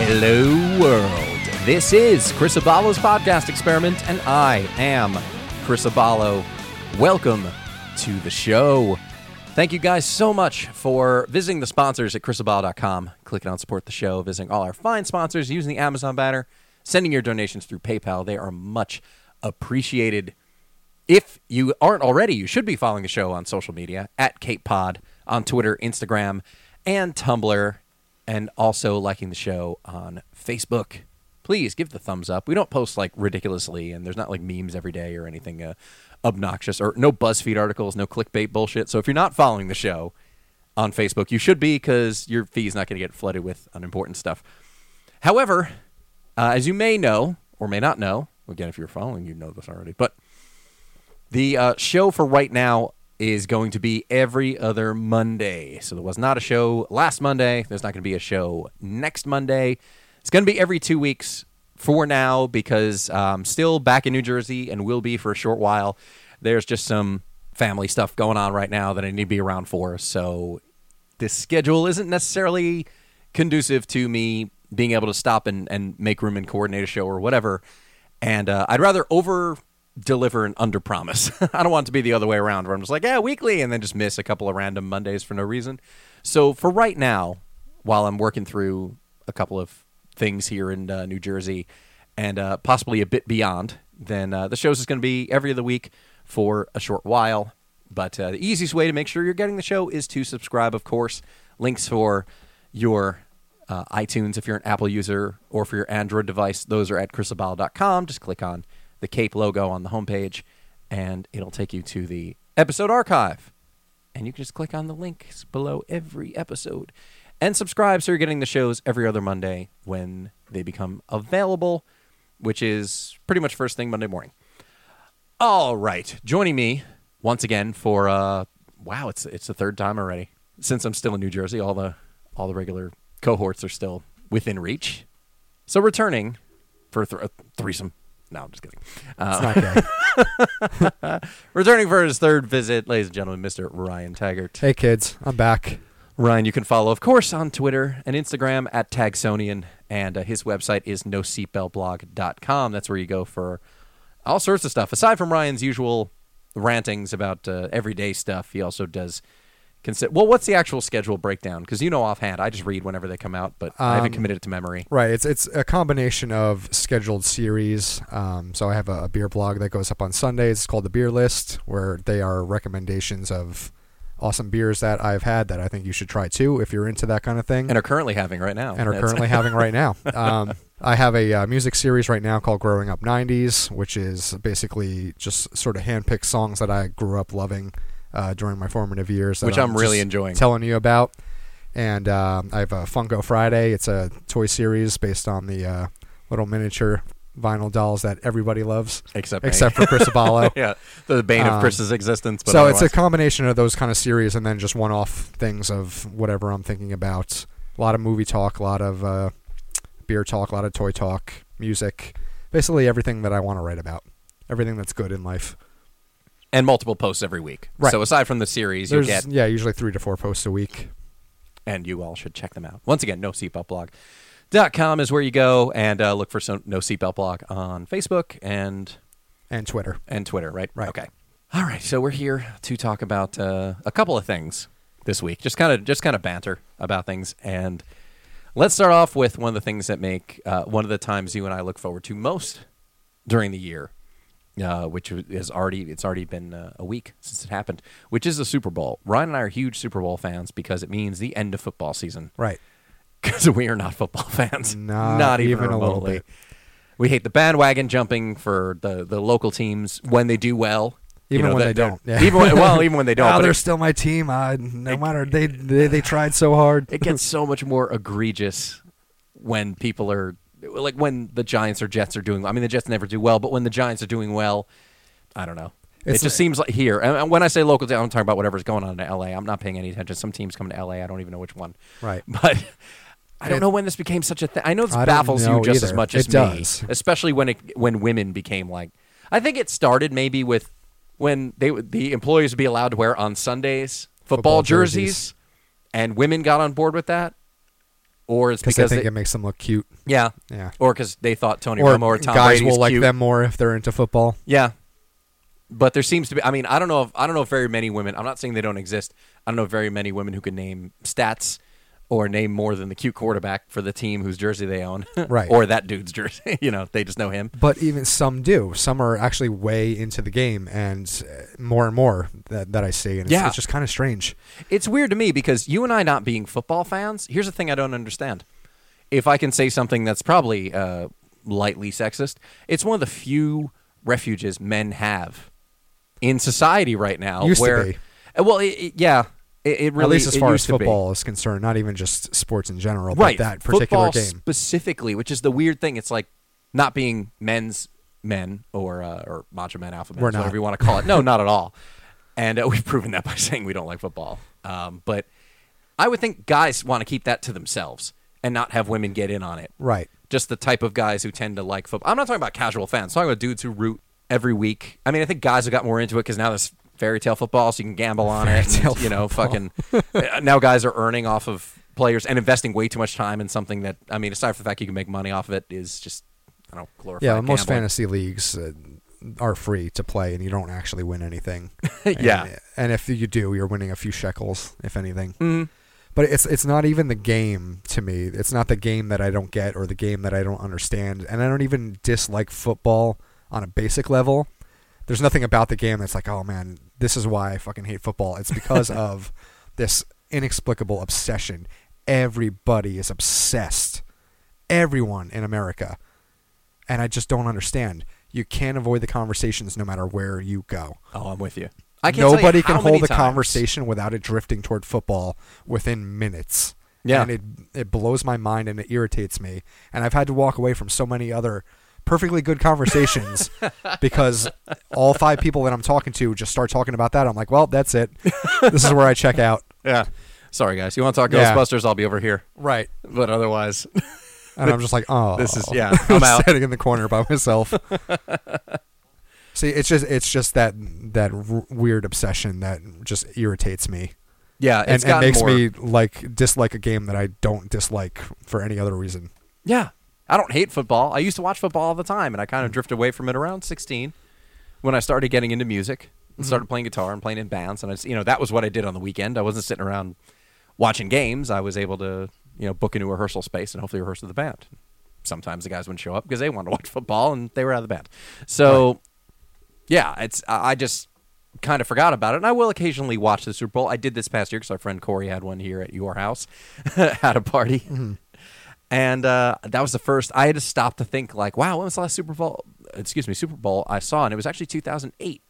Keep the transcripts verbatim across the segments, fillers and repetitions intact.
Hello, world. This is Chris Abballo's podcast experiment, and I am Chris Abballo. Welcome to the show. Thank you guys so much for visiting the sponsors at chris abballo dot com, clicking on support the show, visiting all our fine sponsors, using the Amazon banner, sending your donations through PayPal. They are much appreciated. If you aren't already, you should be following the show on social media, at CapePod, on Twitter, Instagram, and Tumblr. And also liking the show on Facebook. Please give the thumbs up. We don't post like ridiculously, and there's not like memes every day or anything uh, obnoxious, or no BuzzFeed articles, no clickbait bullshit. So if you're not following the show on Facebook, you should be, because your feed's not going to get flooded with unimportant stuff. However, uh, as you may know or may not know, again, if you're following, you know this already, but the uh, show for right now is going to be every other Monday. So there was not a show last Monday. There's not going to be a show next Monday. It's going to be every two weeks for now, because I'm still back in New Jersey and will be for a short while. There's just some family stuff going on right now that I need to be around for. So this schedule isn't necessarily conducive to me being able to stop and, and make room and coordinate a show or whatever. And uh, I'd rather over... deliver and under promise. I don't want it to be the other way around, where I'm just like, yeah, weekly, and then just miss a couple of random Mondays for no reason. So for right now, while I'm working through a couple of things here in uh, New Jersey and uh, possibly a bit beyond, then uh, the show's is going to be every other week for a short while. But uh, the easiest way to make sure you're getting the show is to subscribe, of course. Links for your uh, iTunes if you're an Apple user, or for your Android device, those are at chris abballo dot com. Just click on the Cape logo on the homepage, and it'll take you to the episode archive. And you can just click on the links below every episode and subscribe, so you're getting the shows every other Monday when they become available, which is pretty much first thing Monday morning. All right. Joining me once again for, uh, wow, it's it's the third time already. Since I'm still in New Jersey, all the all the regular cohorts are still within reach. So returning for th- a threesome. No, I'm just kidding. Uh, it's not gay. Returning for his third visit, ladies and gentlemen, Mister Ryan Taggart. Hey, kids. I'm back. Ryan, you can follow, of course, on Twitter and Instagram at Tagsonian, and uh, his website is nose seat belt blog dot com. That's where you go for all sorts of stuff. Aside from Ryan's usual rantings about uh, everyday stuff, he also does... Consi- well, what's the actual schedule breakdown? Because you know offhand, I just read whenever they come out, but um, I haven't committed it to memory. Right, it's it's a combination of scheduled series. Um, so I have a, a beer blog that goes up on Sundays. It's called The Beer List, where they are recommendations of awesome beers that I've had that I think you should try too if you're into that kind of thing. And are currently having right now. And are That's currently having right now. Um, I have a uh, music series right now called Growing Up nineties, which is basically just sort of handpicked songs that I grew up loving. Uh, during my formative years, which I'm, I'm really enjoying telling you about. And uh, I have a Funko Friday. It's a toy series based on the uh, little miniature vinyl dolls that everybody loves, except except me. For Chris Abballo. Yeah, the bane um, of Chris's existence. But so otherwise, it's a combination of those kind of series, and then just one-off things of whatever I'm thinking about. A lot of movie talk, a lot of uh, beer talk, a lot of toy talk, music, basically everything that I want to write about, everything that's good in life. And multiple posts every week. Right. So aside from the series, There's, you get... Yeah, usually three to four posts a week. And you all should check them out. Once again, no seatbelt blog dot com is where you go, and uh, look for some No Seatbelt Blog on Facebook and... And Twitter. And Twitter, right? Right. Okay. All right, so we're here to talk about uh, a couple of things this week. Just kind of just kind of banter about things. And let's start off with one of the things that make... Uh, one of the times you and I look forward to most during the year. Uh, which is already it's already been uh, a week since it happened, which is the Super Bowl. Ryan and I are huge Super Bowl fans because it means the end of football season. Right. Because we are not football fans. Not, not even, even a little bit. We hate the bandwagon jumping for the, the local teams when they do well. Even you know, when they don't. Yeah. Even when, well, even when they don't. Well, they're it, still my team. I, no it, matter. They, they they tried so hard. It gets so much more egregious when people are... Like when the Giants or Jets are doing, I mean, the Jets never do well, but when the Giants are doing well, I don't know. It's it just like, seems like here, and when I say local, I'm talking about whatever's going on in L A. I'm not paying any attention. Some teams come to L A. I don't even know which one. Right. But I don't it, know when this became such a thing. I know this I baffles know you just either. as much as it does. me, especially when it, when women became like, I think it started maybe with when they the employees would be allowed to wear on Sundays football, football jerseys, jerseys, and women got on board with that. or it's because they think they, it makes them look cute. Yeah, yeah. Or because they thought Tony or Romo or Tom guys Brady's will like cute. Them more if they're into football. Yeah, but there seems to be. I mean, I don't know. If, I don't know if very many women. I'm not saying they don't exist. I don't know very many women who can name stats or name more than the cute quarterback for the team whose jersey they own, right? Or that dude's jersey. You know, they just know him. But even some do. Some are actually way into the game, and more and more that, that I see. And it's, yeah. it's just kind of strange. It's weird to me because you and I not being football fans, here's the thing I don't understand. If I can say something that's probably uh, lightly sexist, it's one of the few refuges men have in society right now. Used where, to be. Well, it, it, yeah. It, it really, at least as far as football is concerned, not even just sports in general, right. but that particular football game specifically, which is the weird thing. It's like not being men's men or uh, or macho men, alpha men, whatever you want to call it. No, not at all. And uh, we've proven that by saying we don't like football. Um, but I would think guys want to keep that to themselves and not have women get in on it. Right. Just the type of guys who tend to like football. I'm not talking about casual fans. I'm talking about dudes who root every week. I mean, I think guys have got more into it because now there's fairy tale football, so you can gamble on fairy it. And, you know, football. fucking now guys are earning off of players and investing way too much time in something that, I mean, aside from the fact you can make money off of it, is just, I don't know, glorified. Yeah, gambling. Most fantasy leagues uh, are free to play, and you don't actually win anything. yeah, and, and if you do, you're winning a few shekels, if anything. Mm-hmm. But it's it's not even the game to me. It's not the game that I don't get or the game that I don't understand, and I don't even dislike football on a basic level. There's nothing about the game that's like, oh, man, this is why I fucking hate football. It's because of this inexplicable obsession. Everybody is obsessed. Everyone in America. And I just don't understand. You can't avoid the conversations no matter where you go. Oh, I'm with you. I can't Nobody tell you how can hold a conversation without it drifting toward football within minutes. Yeah. And it, it blows my mind and it irritates me. And I've had to walk away from so many other perfectly good conversations because all five people that I'm talking to just start talking about that. I'm like, well, that's it. This is where I check out. Yeah. Sorry, guys. You want to talk Ghostbusters? Yeah. I'll be over here. Right. But otherwise. And I'm just like, oh. This is, yeah. I'm out. Sitting in the corner by myself. See, it's just it's just that that r- weird obsession that just irritates me. Yeah. It's and, and makes more... me like dislike a game that I don't dislike for any other reason. Yeah. I don't hate football. I used to watch football all the time, and I kind of drifted away from it around sixteen when I started getting into music and started playing guitar and playing in bands. And I, just, you know, that was what I did on the weekend. I wasn't sitting around watching games. I was able to, you know, book a new rehearsal space and hopefully rehearse with the band. Sometimes the guys wouldn't show up because they wanted to watch football and they were out of the band. So, right. yeah, it's I just kind of forgot about it. And I will occasionally watch the Super Bowl. I did this past year because our friend Corey had one here at your house at a party. Mm-hmm. And uh, that was the first. I had to stop to think, like, wow, when was the last Super Bowl? Excuse me, Super Bowl I saw, and it was actually two thousand eight.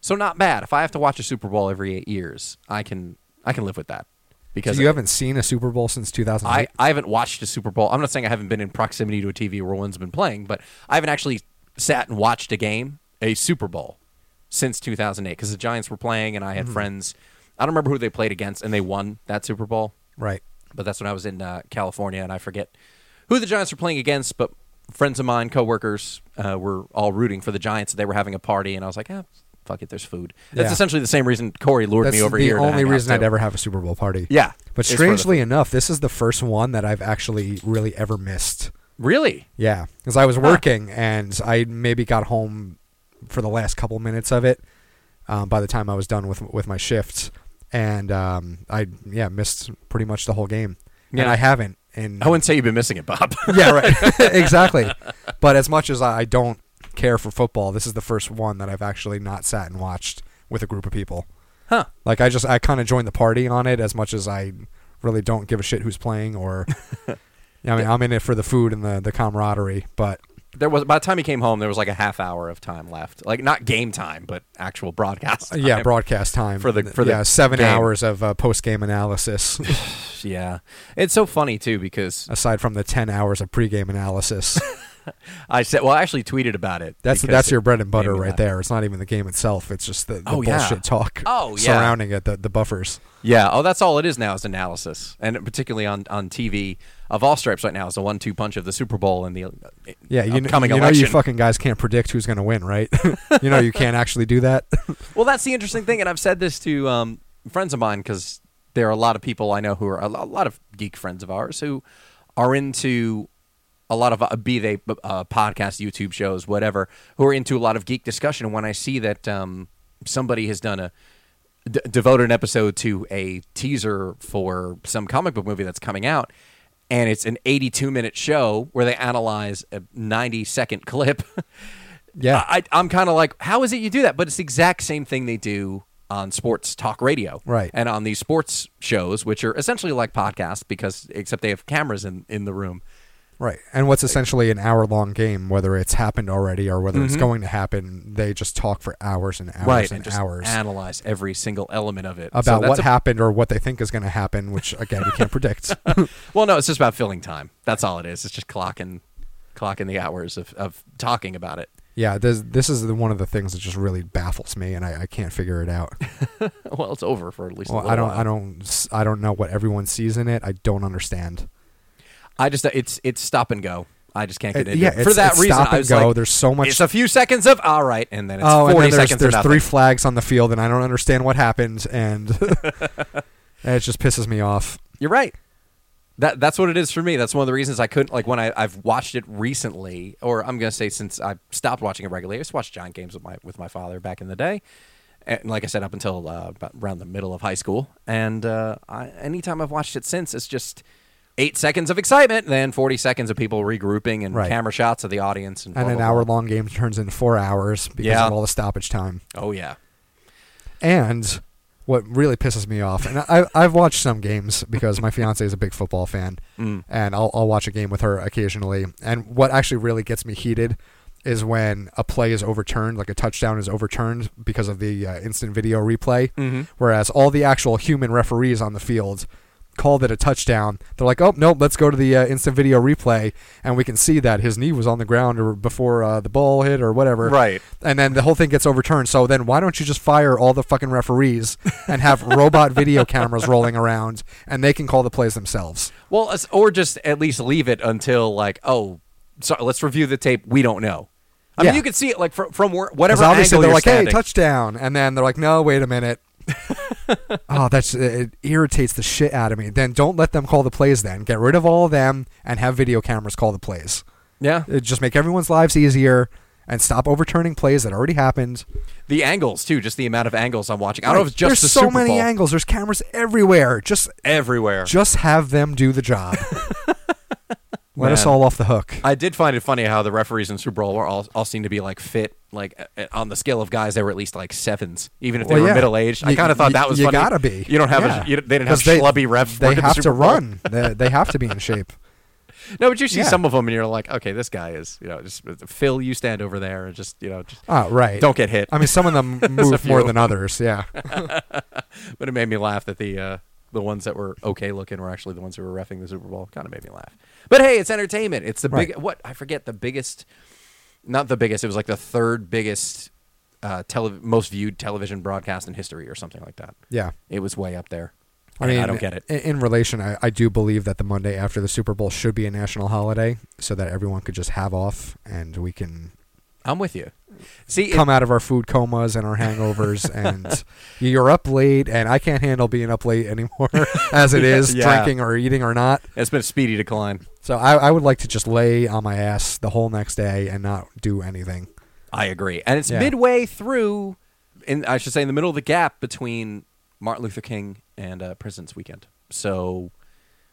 So not bad. If I have to watch a Super Bowl every eight years, I can I can live with that. Because so you I, haven't seen a Super Bowl since two thousand eight. I, I haven't watched a Super Bowl. I'm not saying I haven't been in proximity to a T V where one's been playing, but I haven't actually sat and watched a game, a Super Bowl, since two thousand eight because the Giants were playing, and I had mm-hmm. friends. I don't remember who they played against, and they won that Super Bowl. Right. But that's when I was in uh, California, and I forget who the Giants were playing against, but friends of mine, coworkers, uh, were all rooting for the Giants. They were having a party, and I was like, ah, fuck it, there's food. That's yeah. essentially the same reason Corey lured that's me over here. That's the only reason I'd ever have a Super Bowl party. Yeah. But strangely enough, this is the first one that I've actually really ever missed. Really? Yeah. Because I was working, huh. and I maybe got home for the last couple minutes of it um, by the time I was done with with my shifts. And um, I, yeah, missed pretty much the whole game. Yeah. And I haven't. And I wouldn't say you've been missing it, Bob. yeah, right. exactly. But as much as I don't care for football, this is the first one that I've actually not sat and watched with a group of people. Huh. Like, I just, I kind of joined the party on it as much as I really don't give a shit who's playing or, I mean, I'm in it for the food and the, the camaraderie, but. There was by the time he came home, there was like a half hour of time left, like not game time, but actual broadcast. Time. Yeah, broadcast time for the for yeah, the seven game. hours of uh, post game analysis. yeah, it's so funny too because aside from the ten hours of pregame analysis, I said, well, I actually tweeted about it. That's that's your bread and butter right there. It. It's not even the game itself; it's just the, the oh, bullshit yeah. talk oh, yeah. surrounding it, the the buffers. Yeah. Oh, that's all it is now is analysis, and particularly on on T V. Of all stripes right now is the one two punch of the Super Bowl and the uh, yeah, you upcoming know, you election. Know you fucking guys can't predict who's going to win, right? you know you can't actually do that. well, that's the interesting thing, and I've said this to um, friends of mine because there are a lot of people I know who are a lot of geek friends of ours who are into a lot of, uh, be they uh, podcasts, YouTube shows, whatever, who are into a lot of geek discussion. And when I see that um, somebody has done a d- devoted an episode to a teaser for some comic book movie that's coming out, and it's an eighty-two minute show where they analyze a ninety second clip. Yeah, I, I'm kind of like, how is it you do that? But it's the exact same thing they do on sports talk radio, right? And on these sports shows, which are essentially like podcasts, because except they have cameras in, in the room. Right. And what's essentially an hour long game, whether it's happened already or whether mm-hmm. it's going to happen, they just talk for hours and hours right, and, and just hours. Analyze every single element of it. About so what a- happened or what they think is going to happen, which again, you can't predict. Well, no, it's just about filling time. That's all it is. It's just clocking clocking the hours of, of talking about it. Yeah, this, this is the, one of the things that just really baffles me, and I, I can't figure it out. Well, it's over for at least. Well, a I don't, while. I don't, I don't know what everyone sees in it. I don't understand. I just, it's, it's stop and go. I just can't get it, into yeah, it. For that reason, stop and I was go. Like, there's so much. It's a few seconds of all right, and then it's oh, forty and then there's, seconds. There's of three flags on the field, and I don't understand what happened, and, and it just pisses me off. You're right. That that's what it is for me. That's one of the reasons I couldn't, like when I, I've watched it recently, or I'm going to say since I stopped watching it regularly. I used to watch Giant Games with my with my father back in the day. And like I said, up until uh, about around the middle of high school. And uh, I, anytime I've watched it since, it's just eight seconds of excitement, then forty seconds of people regrouping and right. camera shots of the audience. And, and blah, an hour-long game turns into four hours because yeah. of all the stoppage time. Oh, yeah. And what really pisses me off, and I, I've watched some games because my fiance is a big football fan, mm. and I'll, I'll watch a game with her occasionally. And what actually really gets me heated is when a play is overturned, like a touchdown is overturned because of the uh, instant video replay, mm-hmm. whereas all the actual human referees on the field called it a touchdown. They're like, oh, no, let's go to the uh, instant video replay, and we can see that his knee was on the ground or before uh, the ball hit or whatever. Right. And then the whole thing gets overturned. So then why don't you just fire all the fucking referees and have robot video cameras rolling around, and they can call the plays themselves? Well, or just at least leave it until, like, oh, sorry, let's review the tape. We don't know. I yeah. mean, you could see it, like, from, from whatever angle they're like, standing. Hey, touchdown. And then they're like, no, wait a minute. Oh, that's it irritates the shit out of me. Then don't let them call the plays. Then get rid of all of them and have video cameras call the plays. Yeah, it just make everyone's lives easier and stop overturning plays that already happened. The angles too, just the amount of angles I'm watching. I don't right. know if it's just there's the so Super many Bowl. Angles. There's cameras everywhere, just everywhere. Just have them do the job. Let Man. us all off the hook. I did find it funny how the referees in Super Bowl were all, all seemed to be like fit, like uh, on the scale of guys, they were at least like sevens, even if they well, were yeah. middle aged. I kind of thought that was you funny. Gotta be. You don't have yeah. a, you, they didn't have they, schlubby refs. They have the to Bowl. Run. they, they have to be in shape. No, but you see yeah. some of them, and you're like, okay, this guy is, you know, just Phil. You stand over there, and just, you know, just oh, right. don't get hit. I mean, some of them move more than others. Yeah, but it made me laugh that the. Uh, The ones that were okay looking were actually the ones who were reffing the Super Bowl. Kind of made me laugh. But hey, it's entertainment. It's the right. big, what, I forget the biggest, not the biggest, it was like the third biggest, uh, tele- most viewed television broadcast in history or something like that. Yeah. It was way up there. I mean, I don't get it. In, in relation, I, I do believe that the Monday after the Super Bowl should be a national holiday so that everyone could just have off and we can. I'm with you. See, come it, out of our food comas and our hangovers, and you're up late, and I can't handle being up late anymore, as it yeah, is, yeah. drinking or eating or not. It's been a speedy decline. So I, I would like to just lay on my ass the whole next day and not do anything. I agree. And it's yeah. midway through, in, I should say in the middle of the gap between Martin Luther King and uh, President's Weekend. So,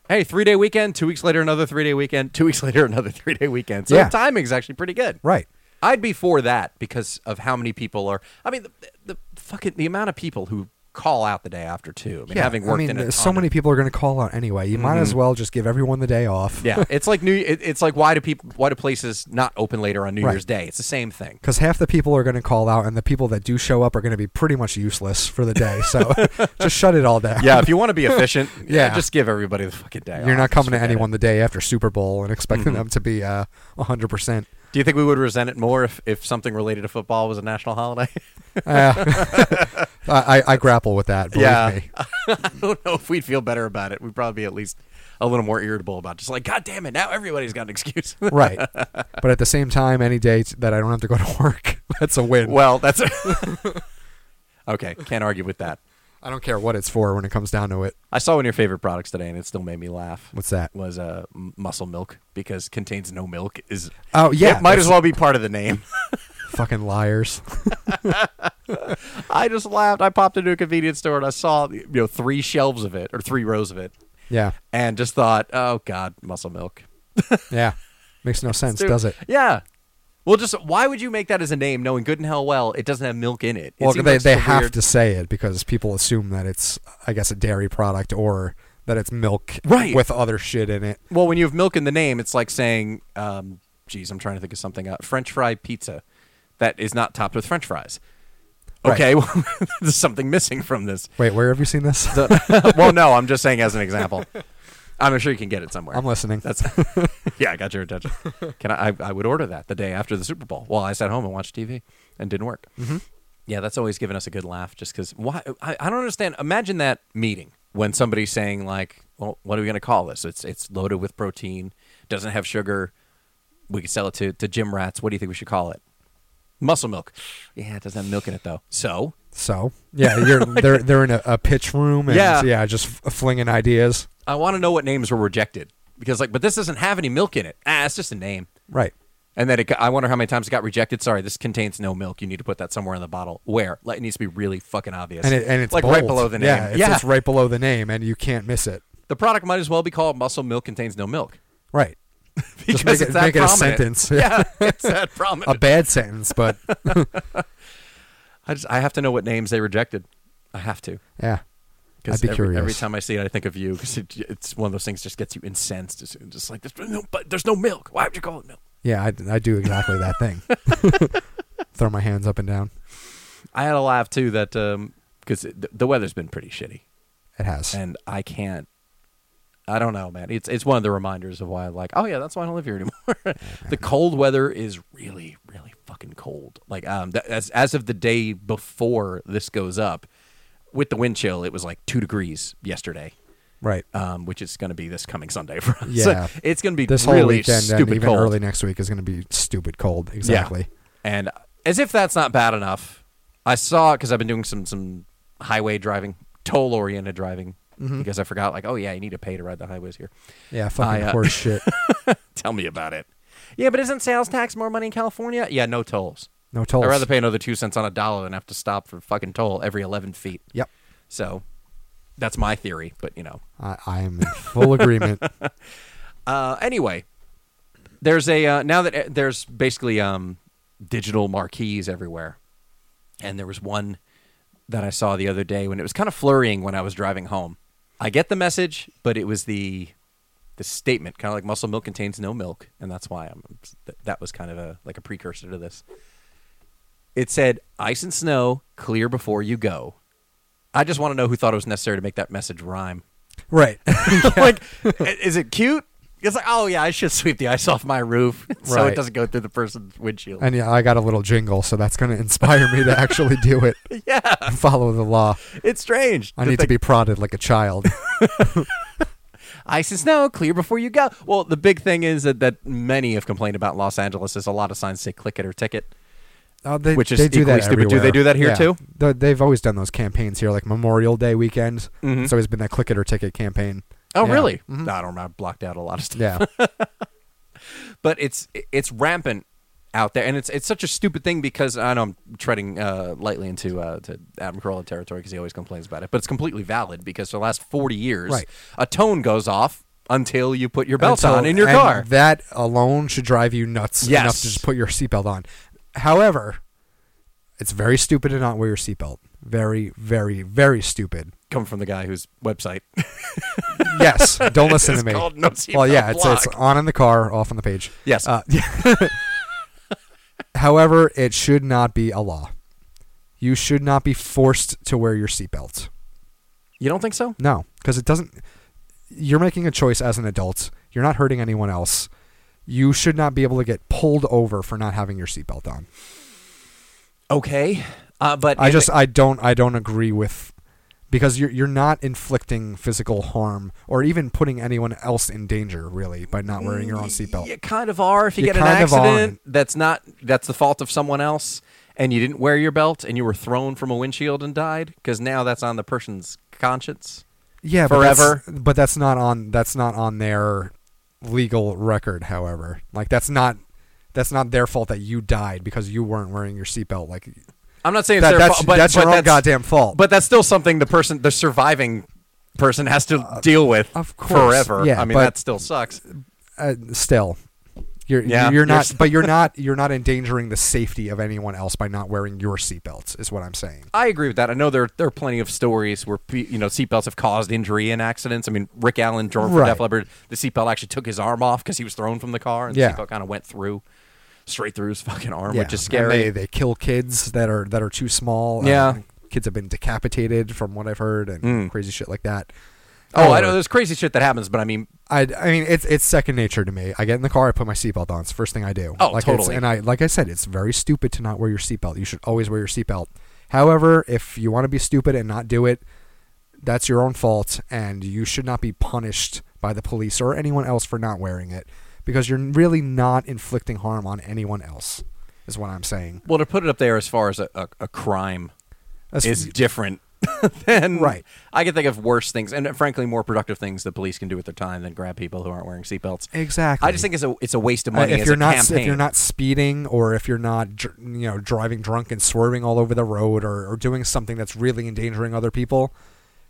hey, three-day weekend, two weeks later, another three-day weekend, two weeks later, another three-day weekend. So yeah. the timing's actually pretty good. Right. I'd be for that because of how many people are. I mean, the, the fucking the amount of people who call out the day after too. I mean, yeah, having worked I mean, in a so many of, people are going to call out anyway. You mm-hmm. might as well just give everyone the day off. Yeah, it's like new. It, it's like why do people? Why do places not open later on New right. Year's Day? It's the same thing. Because half the people are going to call out, and the people that do show up are going to be pretty much useless for the day. So just shut it all down. Yeah, if you want to be efficient, yeah, just give everybody the fucking day. You're off. Not coming just to anyone it. The day after Super Bowl and expecting mm-hmm. them to be uh, one hundred percent. Do you think we would resent it more if, if something related to football was a national holiday? uh, I, I grapple with that, believe yeah. me. I don't know if we'd feel better about it. We'd probably be at least a little more irritable about it. Just like, God damn it, now everybody's got an excuse. Right. But at the same time, any day that I don't have to go to work, that's a win. Well, that's a... Okay, can't argue with that. I don't care what it's for when it comes down to it. I saw one of your favorite products today, and it still made me laugh. What's that? Was uh, muscle milk, because contains no milk. Is oh yeah, it might as well be part of the name. Fucking liars. I just laughed. I popped into a convenience store, and I saw you know three shelves of it, or three rows of it. Yeah, and just thought, oh God, muscle milk. Yeah, makes no sense, dude, does it? Yeah. Well, just why would you make that as a name, knowing good and hell well it doesn't have milk in it? it well, they, they have weird... to say it because people assume that it's, I guess, a dairy product or that it's milk right. with other shit in it. Well, when you have milk in the name, it's like saying, um, geez, I'm trying to think of something. Uh, French fry pizza that is not topped with French fries. Okay, right. Well, there's something missing from this. Wait, where have you seen this? The, well, no, I'm just saying as an example. I'm sure you can get it somewhere. I'm listening. That's yeah, I got your attention. Can I, I? I would order that the day after the Super Bowl while I sat home and watched T V, and didn't work. Mm-hmm. Yeah, that's always given us a good laugh. Just because why? I, I don't understand. Imagine that meeting when somebody's saying like, "Well, what are we going to call this? It's it's loaded with protein, doesn't have sugar. We could sell it to to gym rats. What do you think we should call it? Muscle milk. Yeah, it doesn't have milk in it though. So." So yeah, you're they're they're in a, a pitch room and yeah, yeah just f- flinging ideas. I want to know what names were rejected because like, but this doesn't have any milk in it. Ah, it's just a name, right? And then it, I wonder how many times it got rejected. Sorry, this contains no milk. You need to put that somewhere in the bottle. Where? Like, it needs to be really fucking obvious. And, it, and it's like bold. Right below the name. Yeah, it's yeah. right below the name, and you can't miss it. The product might as well be called "Muscle Milk Contains No Milk." Right. Because just make it's it, that make it a sentence. Yeah, it's that prominent. A bad sentence, but. I just I have to know what names they rejected. I have to. Yeah. I'd be every, curious. Every time I see it, I think of you because it, it's one of those things that just gets you incensed. It's just like, there's no, but there's no milk. Why would you call it milk? Yeah, I, I do exactly that thing. Throw my hands up and down. I had a laugh, too, that because um, the, the weather's been pretty shitty. It has. And I can't. I don't know, man. It's it's one of the reminders of why I'm like, oh, yeah, that's why I don't live here anymore. The cold weather is really, really fucking cold. Like, um, th- as as of the day before this goes up, with the wind chill, it was like two degrees yesterday. Right. Um, which is going to be this coming Sunday for us. Yeah. So it's going to be this really whole weekend stupid and even cold. Early next week is going to be stupid cold. Exactly. Yeah. And as if that's not bad enough, I saw, because I've been doing some, some highway driving, toll-oriented driving, mm-hmm. because I forgot, like, oh, yeah, you need to pay to ride the highways here. Yeah, fucking I, uh, horse shit. Tell me about it. Yeah, but isn't sales tax more money in California? Yeah, no tolls. No tolls. I'd rather pay another two cents on a dollar than have to stop for fucking toll every eleven feet. Yep. So that's my theory, but, you know. I, I am in full agreement. uh, anyway, there's a, uh, now that uh, there's basically um, digital marquees everywhere, and there was one that I saw the other day when it was kind of flurrying when I was driving home. I get the message, but it was the the statement, kind of like muscle milk contains no milk, and that's why I'm. That was kind of a like a precursor to this. It said, ice and snow, clear before you go. I just want to know who thought it was necessary to make that message rhyme. Right. Like, is it cute? It's like, oh, yeah, I should sweep the ice off my roof so right. it doesn't go through the person's windshield. And yeah, I got a little jingle, so that's going to inspire me to actually do it. Yeah. And follow the law. It's strange. I need they- to be prodded like a child. Ice and snow, clear before you go. Well, the big thing is that, that many have complained about Los Angeles is a lot of signs say click it or ticket. Oh, they, which is they do that stupid. Everywhere. Do they do that here yeah. too? The, they've always done those campaigns here, like Memorial Day weekend. Mm-hmm. It's always been that click it or ticket campaign. Oh, yeah. Really? Mm-hmm. No, I don't know. I blocked out a lot of stuff. Yeah. But it's it's rampant out there, and it's it's such a stupid thing because I know I'm treading uh, lightly into uh, to Adam Carolla territory because he always complains about it, but it's completely valid because for the last forty years, right. a tone goes off until you put your belt until, on in your and car. That alone should drive you nuts yes. enough to just put your seatbelt on. However, it's very stupid to not wear your seatbelt. Very, very, very stupid. Come from the guy whose website. Yes. Don't listen it's to me. It's called No Seatbelt Well, yeah, it's, it's on in the car, off on the page. Yes. Uh, however, it should not be a law. You should not be forced to wear your seatbelt. You don't think so? No, because it doesn't. You're making a choice as an adult. You're not hurting anyone else. You should not be able to get pulled over for not having your seatbelt on. Okay, uh, but I just I don't I don't agree with because you're you're not inflicting physical harm or even putting anyone else in danger really by not wearing your own seatbelt. You kind of are if you, you get an accident. That's not that's the fault of someone else. and you didn't wear your belt and you were thrown from a windshield and died, because now that's on the person's conscience. Yeah, forever. But that's, but that's not on that's not on their legal record. However, like that's not that's not their fault that you died because you weren't wearing your seatbelt. Like, I'm not saying that, it's their that's, fault, but that's but your that's, own goddamn fault. But that's still something the person, the surviving person, has to uh, deal with of course. forever. Yeah, I mean, but, that still sucks. Uh, still. You're, yeah, you're not, you're but you're not, you're not endangering the safety of anyone else by not wearing your seatbelts, is what I'm saying. I agree with that. I know there, there are plenty of stories where, you know, seatbelts have caused injury in accidents. I mean, Rick Allen, Jordan right. from Def Leppard, the seatbelt actually took his arm off because he was thrown from the car, and the yeah. seatbelt kind of went through, straight through his fucking arm, yeah. which is scary. They, they kill kids that are that are too small. Yeah, um, kids have been decapitated, from what I've heard, and mm. crazy shit like that. Oh, I know there's crazy shit that happens, but I mean, I, I mean, it's it's second nature to me. I get in the car, I put my seatbelt on. It's the first thing I do. Oh, like totally. And I, like I said, it's very stupid to not wear your seatbelt. You should always wear your seatbelt. However, if you want to be stupid and not do it, that's your own fault, and you should not be punished by the police or anyone else for not wearing it, because you're really not inflicting harm on anyone else, is what I'm saying. Well, to put it up there as far as a, a, a crime that's is f- different. Then right. I can think of worse things, and frankly, more productive things the police can do with their time than grab people who aren't wearing seatbelts. Exactly. I just think it's a it's a waste of money. Uh, if as you're a not campaign. If you're not speeding, or if you're not you know driving drunk and swerving all over the road, or, or doing something that's really endangering other people,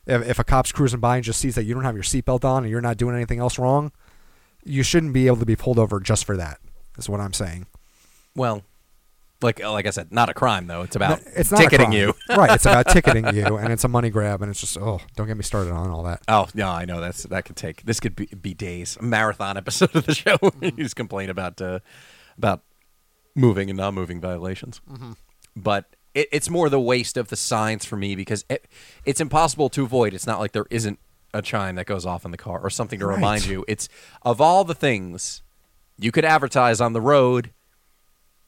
if, if a cop's cruising by and just sees that you don't have your seatbelt on and you're not doing anything else wrong, you shouldn't be able to be pulled over just for that. Is what I'm saying. Well. Like like I said, not a crime, though. It's about no, it's ticketing you. Right. It's about ticketing you, and it's a money grab, and it's just, oh, don't get me started on all that. Oh, no, I know. that's That could take, this could be, be days. A marathon episode of the show. Mm-hmm. You just complain about uh, about moving and non-moving violations. Mm-hmm. But it, it's more the waste of the signs for me, because it, it's impossible to avoid. It's not like there isn't a chime that goes off in the car or something to right. remind you. It's, of all the things you could advertise on the road,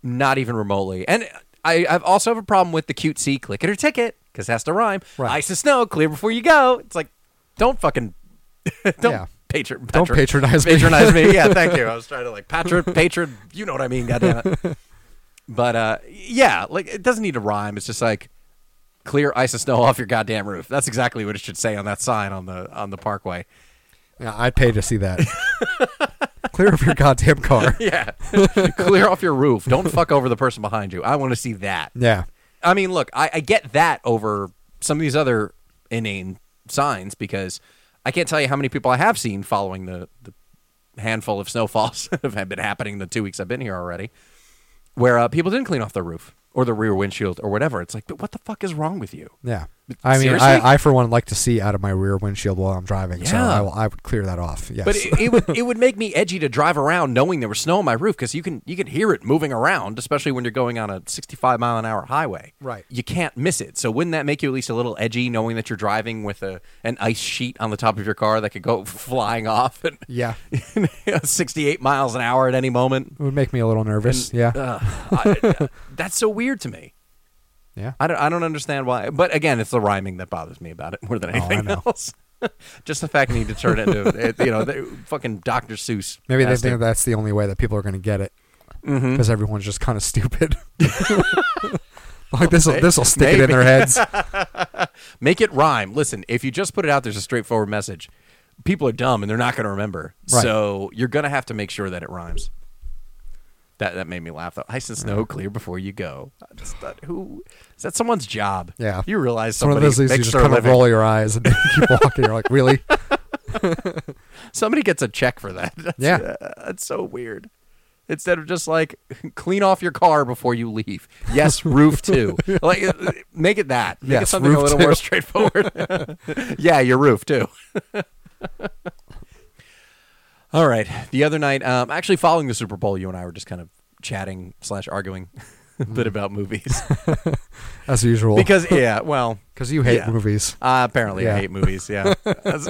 not even remotely. And I I've also have a problem with the cute C, click it or ticket, because it has to rhyme. Right. Ice and snow, clear before you go. It's like, don't fucking... don't, yeah. patron, patron, don't patronize, patronize me. Patronize me. Yeah, thank you. I was trying to like, patron, patron, you know what I mean, goddammit. But, uh, yeah, like, it doesn't need to rhyme. It's just like, clear ice and snow off your goddamn roof. That's exactly what it should say on that sign on the on the parkway. Yeah, I'd pay to see that. Clear off your goddamn car. Yeah. Clear off your roof. Don't fuck over the person behind you. I want to see that. Yeah. I mean, look, I, I get that over some of these other inane signs, because I can't tell you how many people I have seen following the, the handful of snowfalls that have been happening the two weeks I've been here already, where uh, people didn't clean off their roof or the rear windshield or whatever. It's like, but what the fuck is wrong with you? Yeah. I mean, I, I, for one, like to see out of my rear windshield while I'm driving, yeah. so I, will, I would clear that off, yes. But it, it, would, it would make me edgy to drive around knowing there was snow on my roof, because you can you can hear it moving around, especially when you're going on a sixty-five mile an hour highway. Right. You can't miss it, so wouldn't that make you at least a little edgy, knowing that you're driving with a an ice sheet on the top of your car that could go flying off at yeah. sixty-eight miles an hour at any moment? It would make me a little nervous, and, yeah. Uh, I, uh, that's so weird to me. Yeah, I don't. I don't understand why. But again, it's the rhyming that bothers me about it more than anything oh, else. Just the fact that you need to turn it into, you know, fucking Doctor Seuss. Maybe they think that's the only way that people are going to get it, because mm-hmm. everyone's just kind of stupid. Like this, this will stick maybe. It in their heads. Make it rhyme. Listen, if you just put it out, there's a straightforward message. People are dumb and they're not going to remember. Right. So you're going to have to make sure that it rhymes. That that made me laugh, though. Ice and snow, clear before you go. I just thought, who is that? Someone's job. Yeah, you realize somebody makes their living. One of those things you just kind of roll your eyes and keep walking. You're like, really? Somebody gets a check for that. That's, yeah, uh, that's so weird. Instead of just like, clean off your car before you leave. Yes, roof too. Like, make it that. Make yes, it something a little too. More straightforward. Yeah, your roof too. All right. The other night, um, actually following the Super Bowl, you and I were just kind of chatting slash arguing a bit about movies. As usual. Because, yeah, well. Because you hate yeah. movies. Uh, apparently yeah. I hate movies, yeah. that's,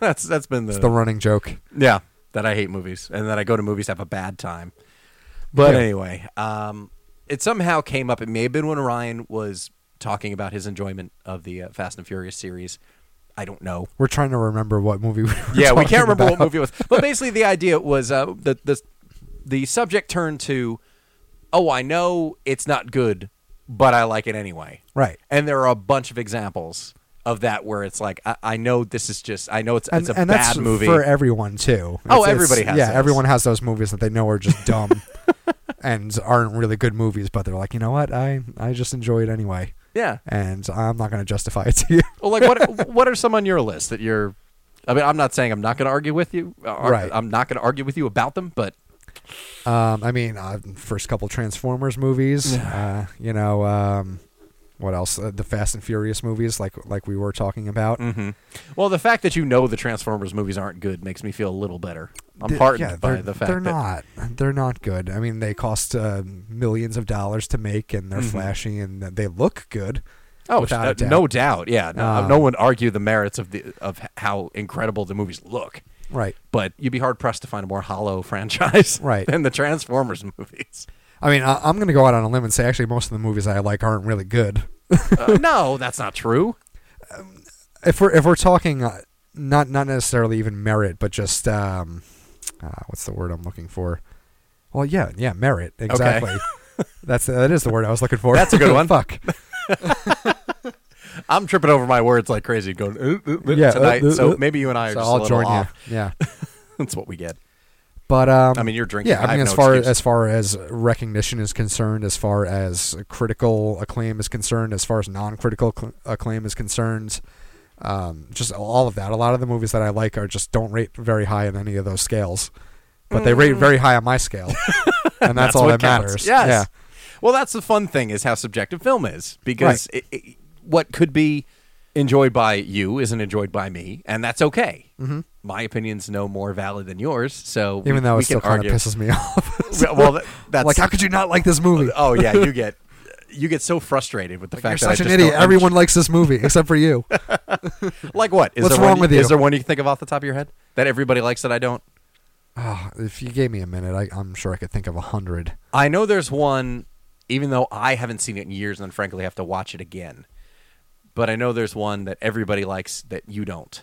that's That's been the... It's the running joke. Yeah, that I hate movies, and that I go to movies to have a bad time. But yeah. anyway, um, it somehow came up. It may have been when Ryan was talking about his enjoyment of the uh, Fast and Furious series. I don't know. We're trying to remember what movie we were Yeah, we can't remember about. What movie it was. But basically the idea was uh, the, the the subject turned to, oh, I know it's not good, but I like it anyway. Right. And there are a bunch of examples of that where it's like, I, I know this is just, I know it's, and, it's a and bad that's movie. For everyone, too. It's, oh, everybody has Yeah, those. Everyone has those movies that they know are just dumb and aren't really good movies, but they're like, you know what? I, I just enjoy it anyway. Yeah. And I'm not going to justify it to you. Well, like, what what are some on your list that you're, I mean, I'm not saying I'm not going to argue with you. Ar- right. I'm not going to argue with you about them, but. Um, I mean, uh, first couple Transformers movies, uh, you know, um, what else? Uh, the Fast and Furious movies, like like we were talking about. Mm-hmm. Well, the fact that you know the Transformers movies aren't good makes me feel a little better. I'm the, heartened yeah, by the fact they're that... They're not. They're not good. I mean, they cost uh, millions of dollars to make, and they're mm-hmm. flashy, and they look good. Oh, uh, doubt. no doubt. Yeah. No, um, no one argue the merits of the of how incredible the movies look. Right. But you'd be hard-pressed to find a more hollow franchise right. than the Transformers movies. I mean, I, I'm going to go out on a limb and say, actually, most of the movies I like aren't really good. uh, no, that's not true. Um, if we're if we're talking uh, not not necessarily even merit, but just um, uh, what's the word I'm looking for? Well, yeah, yeah, merit. Exactly. Okay. that's uh, that is the word I was looking for. That's a good one. Fuck. I'm tripping over my words like crazy going uh, uh, yeah, tonight, uh, uh, so maybe you and I are so just I'll a little join off. You. Yeah, that's what we get. But um, I mean, you're drinking. Yeah, I mean, I as no far excuse. as far as recognition is concerned, as far as critical acclaim is concerned, as far as non-critical cl- acclaim is concerned, um, just all of that. A lot of the movies that I like are just don't rate very high in any of those scales, but mm. they rate very high on my scale, and that's, that's all that counts. matters. Yes. Yeah. Well, that's the fun thing is how subjective film is, because right. it, it, what could be enjoyed by you isn't enjoyed by me, and that's okay. Mm-hmm. My opinion's no more valid than yours, so even we, though it still kind of pisses me off. well, that, that's like how could you not like this movie? Oh yeah, you get you get so frustrated with the like, fact you're that you're such I an idiot. Everyone understand. likes this movie except for you. Like what? Is What's there wrong one, with you? Is there one you can think of off the top of your head that everybody likes that I don't? Oh, if you gave me a minute, I, I'm sure I could think of a hundred. I know there's one. Even though I haven't seen it in years and frankly have to watch it again. But I know there's one that everybody likes that you don't.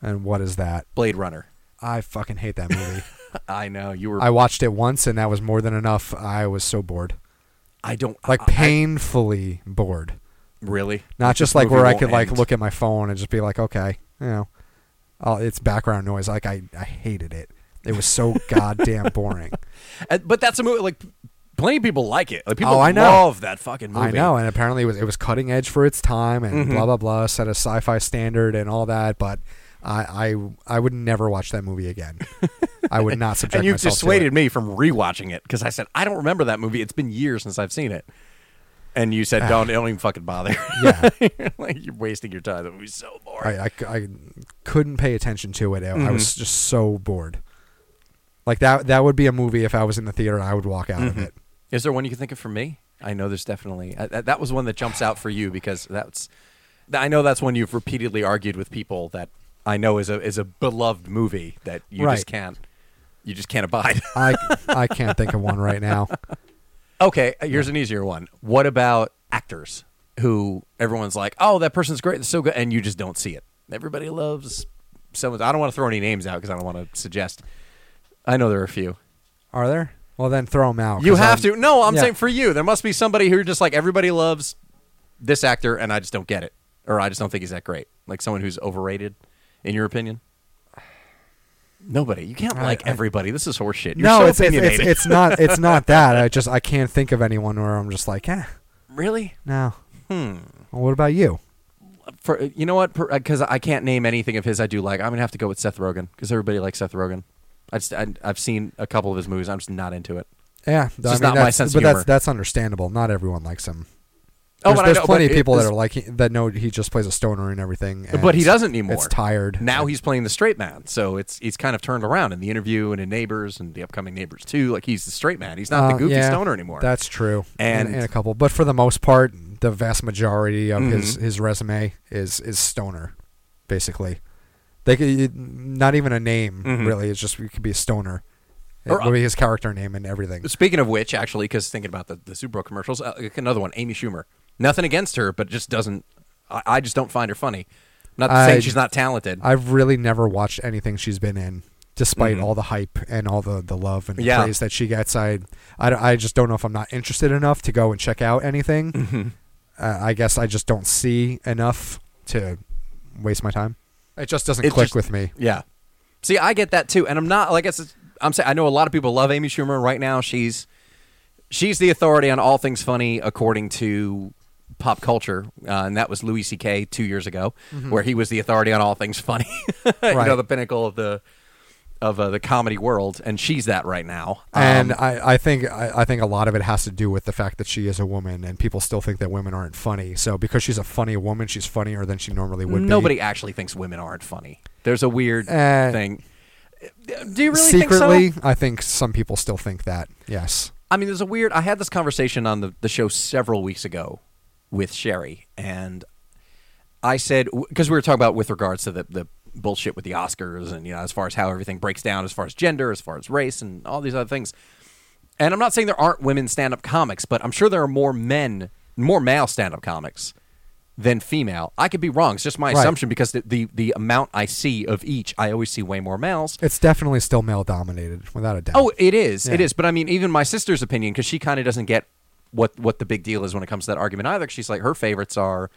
And what is that? Blade Runner. I fucking hate that movie. I know. you were. I watched it once and that was more than enough. I was so bored. I don't... Like I, painfully I, bored. Really? Not just like where I could end. like look at my phone and just be like, okay, you know, I'll, it's background noise. Like I, I hated it. It was so goddamn boring. And, but that's a movie like... Plenty of people like it. Like people oh, I know. love that fucking movie. I know, and apparently it was it was cutting edge for its time, and mm-hmm. blah blah blah, set a sci-fi standard and all that. But I I, I would never watch that movie again. I would not subject myself to it. And you dissuaded me from rewatching it because I said I don't remember that movie. It's been years since I've seen it, and you said uh, don't don't even fucking bother. Yeah, like you're wasting your time. That movie's so boring. I, I, I couldn't pay attention to it. I, mm-hmm. I was just so bored. Like that that would be a movie if I was in the theater. I would walk out mm-hmm. of it. Is there one you can think of for me? I know there's definitely... Uh, that, that was one that jumps out for you because that's... I know that's one you've repeatedly argued with people that I know is a is a beloved movie that you right. just can't... You just can't abide. I, I can't think of one right now. Okay, here's an easier one. What about actors who everyone's like, oh, that person's great, they're so good, and you just don't see it? Everybody loves someone... I don't want to throw any names out because I don't want to suggest... I know there are a few. Are there? Well, then throw them out. You have I'm, to. No, I'm yeah. saying for you. There must be somebody who just like, everybody loves this actor, and I just don't get it. Or I just don't think he's that great. Like someone who's overrated, in your opinion? Nobody. You can't I, like I, everybody. This is horseshit. You're no, so it's, opinionated. It's, it's, it's, not, it's not that. I just I can't think of anyone where I'm just like, eh. Really? No. Hmm. Well, what about you? For You know what? Because I can't name anything of his I do like. I'm going to have to go with Seth Rogen, because everybody likes Seth Rogen. I just, I, I've seen a couple of his movies. I'm just not into it. Yeah. It's just I mean, not my sense of humor. But that's, that's understandable. Not everyone likes him. There's, oh, there's I know, plenty of people it, that are like that know he just plays a stoner and everything. And but he doesn't anymore. It's tired. Now he's playing the straight man. So it's he's kind of turned around in The Interview and in Neighbors and the upcoming Neighbors too. Like he's the straight man. He's not uh, the goofy yeah, stoner anymore. That's true. And, and, and a couple. But for the most part, the vast majority of mm-hmm. his, his resume is, is stoner, basically. They could, not even a name, mm-hmm. really. It's just, it could be a stoner. It or, would be his character name and everything. Speaking of which, actually, because thinking about the, the Supro commercials, uh, another one, Amy Schumer. Nothing against her, but just doesn't, I, I just don't find her funny. Not I, saying she's not talented. I've really never watched anything she's been in despite mm-hmm. all the hype and all the, the love and yeah. praise that she gets. I, I, I just don't know if I'm not interested enough to go and check out anything. Mm-hmm. Uh, I guess I just don't see enough to waste my time. It just doesn't it click just, with me. Yeah. See, I get that too. And I'm not, like I said, I'm saying, I know a lot of people love Amy Schumer right now. She's, she's the authority on all things funny, according to pop culture. Uh, and that was Louis C K two years ago, mm-hmm. where he was the authority on all things funny, right. you know, the pinnacle of the, of uh, the comedy world. And she's that right now. Um, and I, I think, I, I think a lot of it has to do with the fact that she is a woman and people still think that women aren't funny. So because she's a funny woman, she's funnier than she normally would nobody be. Nobody actually thinks women aren't funny. There's a weird uh, thing. Do you really secretly, think so? I think some people still think that. Yes. I mean, there's a weird, I had this conversation on the, the show several weeks ago with Sherry, and I said, because we were talking about with regards to the, the bullshit with the Oscars and, you know, as far as how everything breaks down, as far as gender, as far as race and all these other things. And I'm not saying there aren't women stand-up comics, but I'm sure there are more men, more male stand-up comics than female. I could be wrong. It's just my right. assumption, because the, the the amount I see of each, I always see way more males. It's definitely still male-dominated, without a doubt. Oh, it is. Yeah. It is. But, I mean, even my sister's opinion, because she kind of doesn't get what what the big deal is when it comes to that argument either. She's like, her favorites are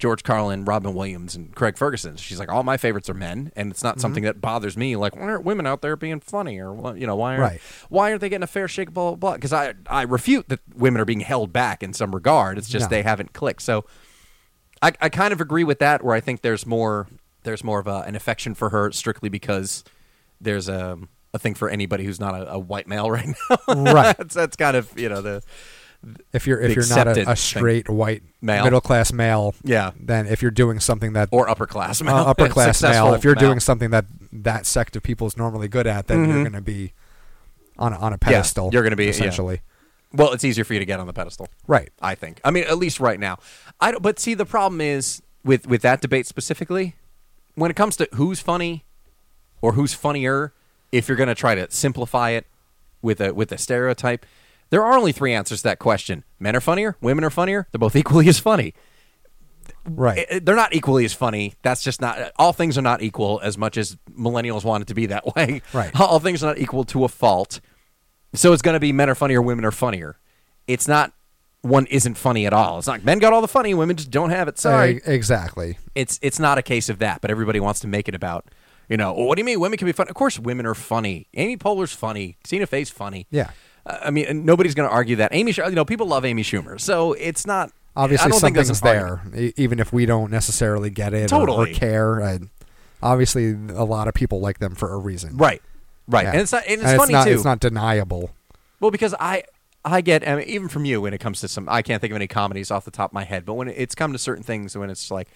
George Carlin, Robin Williams, and Craig Ferguson. She's like, all my favorites are men, and it's not mm-hmm. something that bothers me. Like, why aren't women out there being funny? Or, you know, why aren't, right. why aren't they getting a fair shake, blah, blah, blah? Because I, I refute that women are being held back in some regard. It's just no. they haven't clicked. So... I, I kind of agree with that, where I think there's more there's more of a, an affection for her strictly because there's a, a thing for anybody who's not a, a white male right now. Right. that's, that's kind of, you know, the if you're if you're not a, a straight thing. White male. Middle class male, yeah. then if you're doing something that or upper class male, uh, upper class male, if you're male. doing something that that sect of people is normally good at, then mm-hmm. you're going to be on on a pedestal. Yeah, you're going to be essentially. Yeah. Well, it's easier for you to get on the pedestal. Right. I think. I mean, at least right now. I don't, but see, the problem is, with, with that debate specifically, when it comes to who's funny or who's funnier, if you're going to try to simplify it with a with a stereotype, there are only three answers to that question. Men are funnier. Women are funnier. They're both equally as funny. Right. It, they're not equally as funny. That's just not... All things are not equal, as much as millennials want it to be that way. Right. All things are not equal to a fault. So it's going to be men are funnier, women are funnier. It's not one isn't funny at all. It's not men got all the funny, women just don't have it. Sorry. Uh, exactly. It's it's not a case of that, but everybody wants to make it about, you know, well, what do you mean women can be funny? Of course women are funny. Amy Poehler's funny. Tina Fey's funny. Yeah. Uh, I mean, nobody's going to argue that. Amy, you know, people love Amy Schumer. So it's not... Obviously I don't something's think there, argument. Even if we don't necessarily get it totally. or, or care. I, obviously, a lot of people like them for a reason. Right. Right, yeah. and it's not, and it's and funny it's not, too. It's not deniable. Well, because I, I get I mean, even from you when it comes to some. I can't think of any comedies off the top of my head, but when it's come to certain things, when it's like,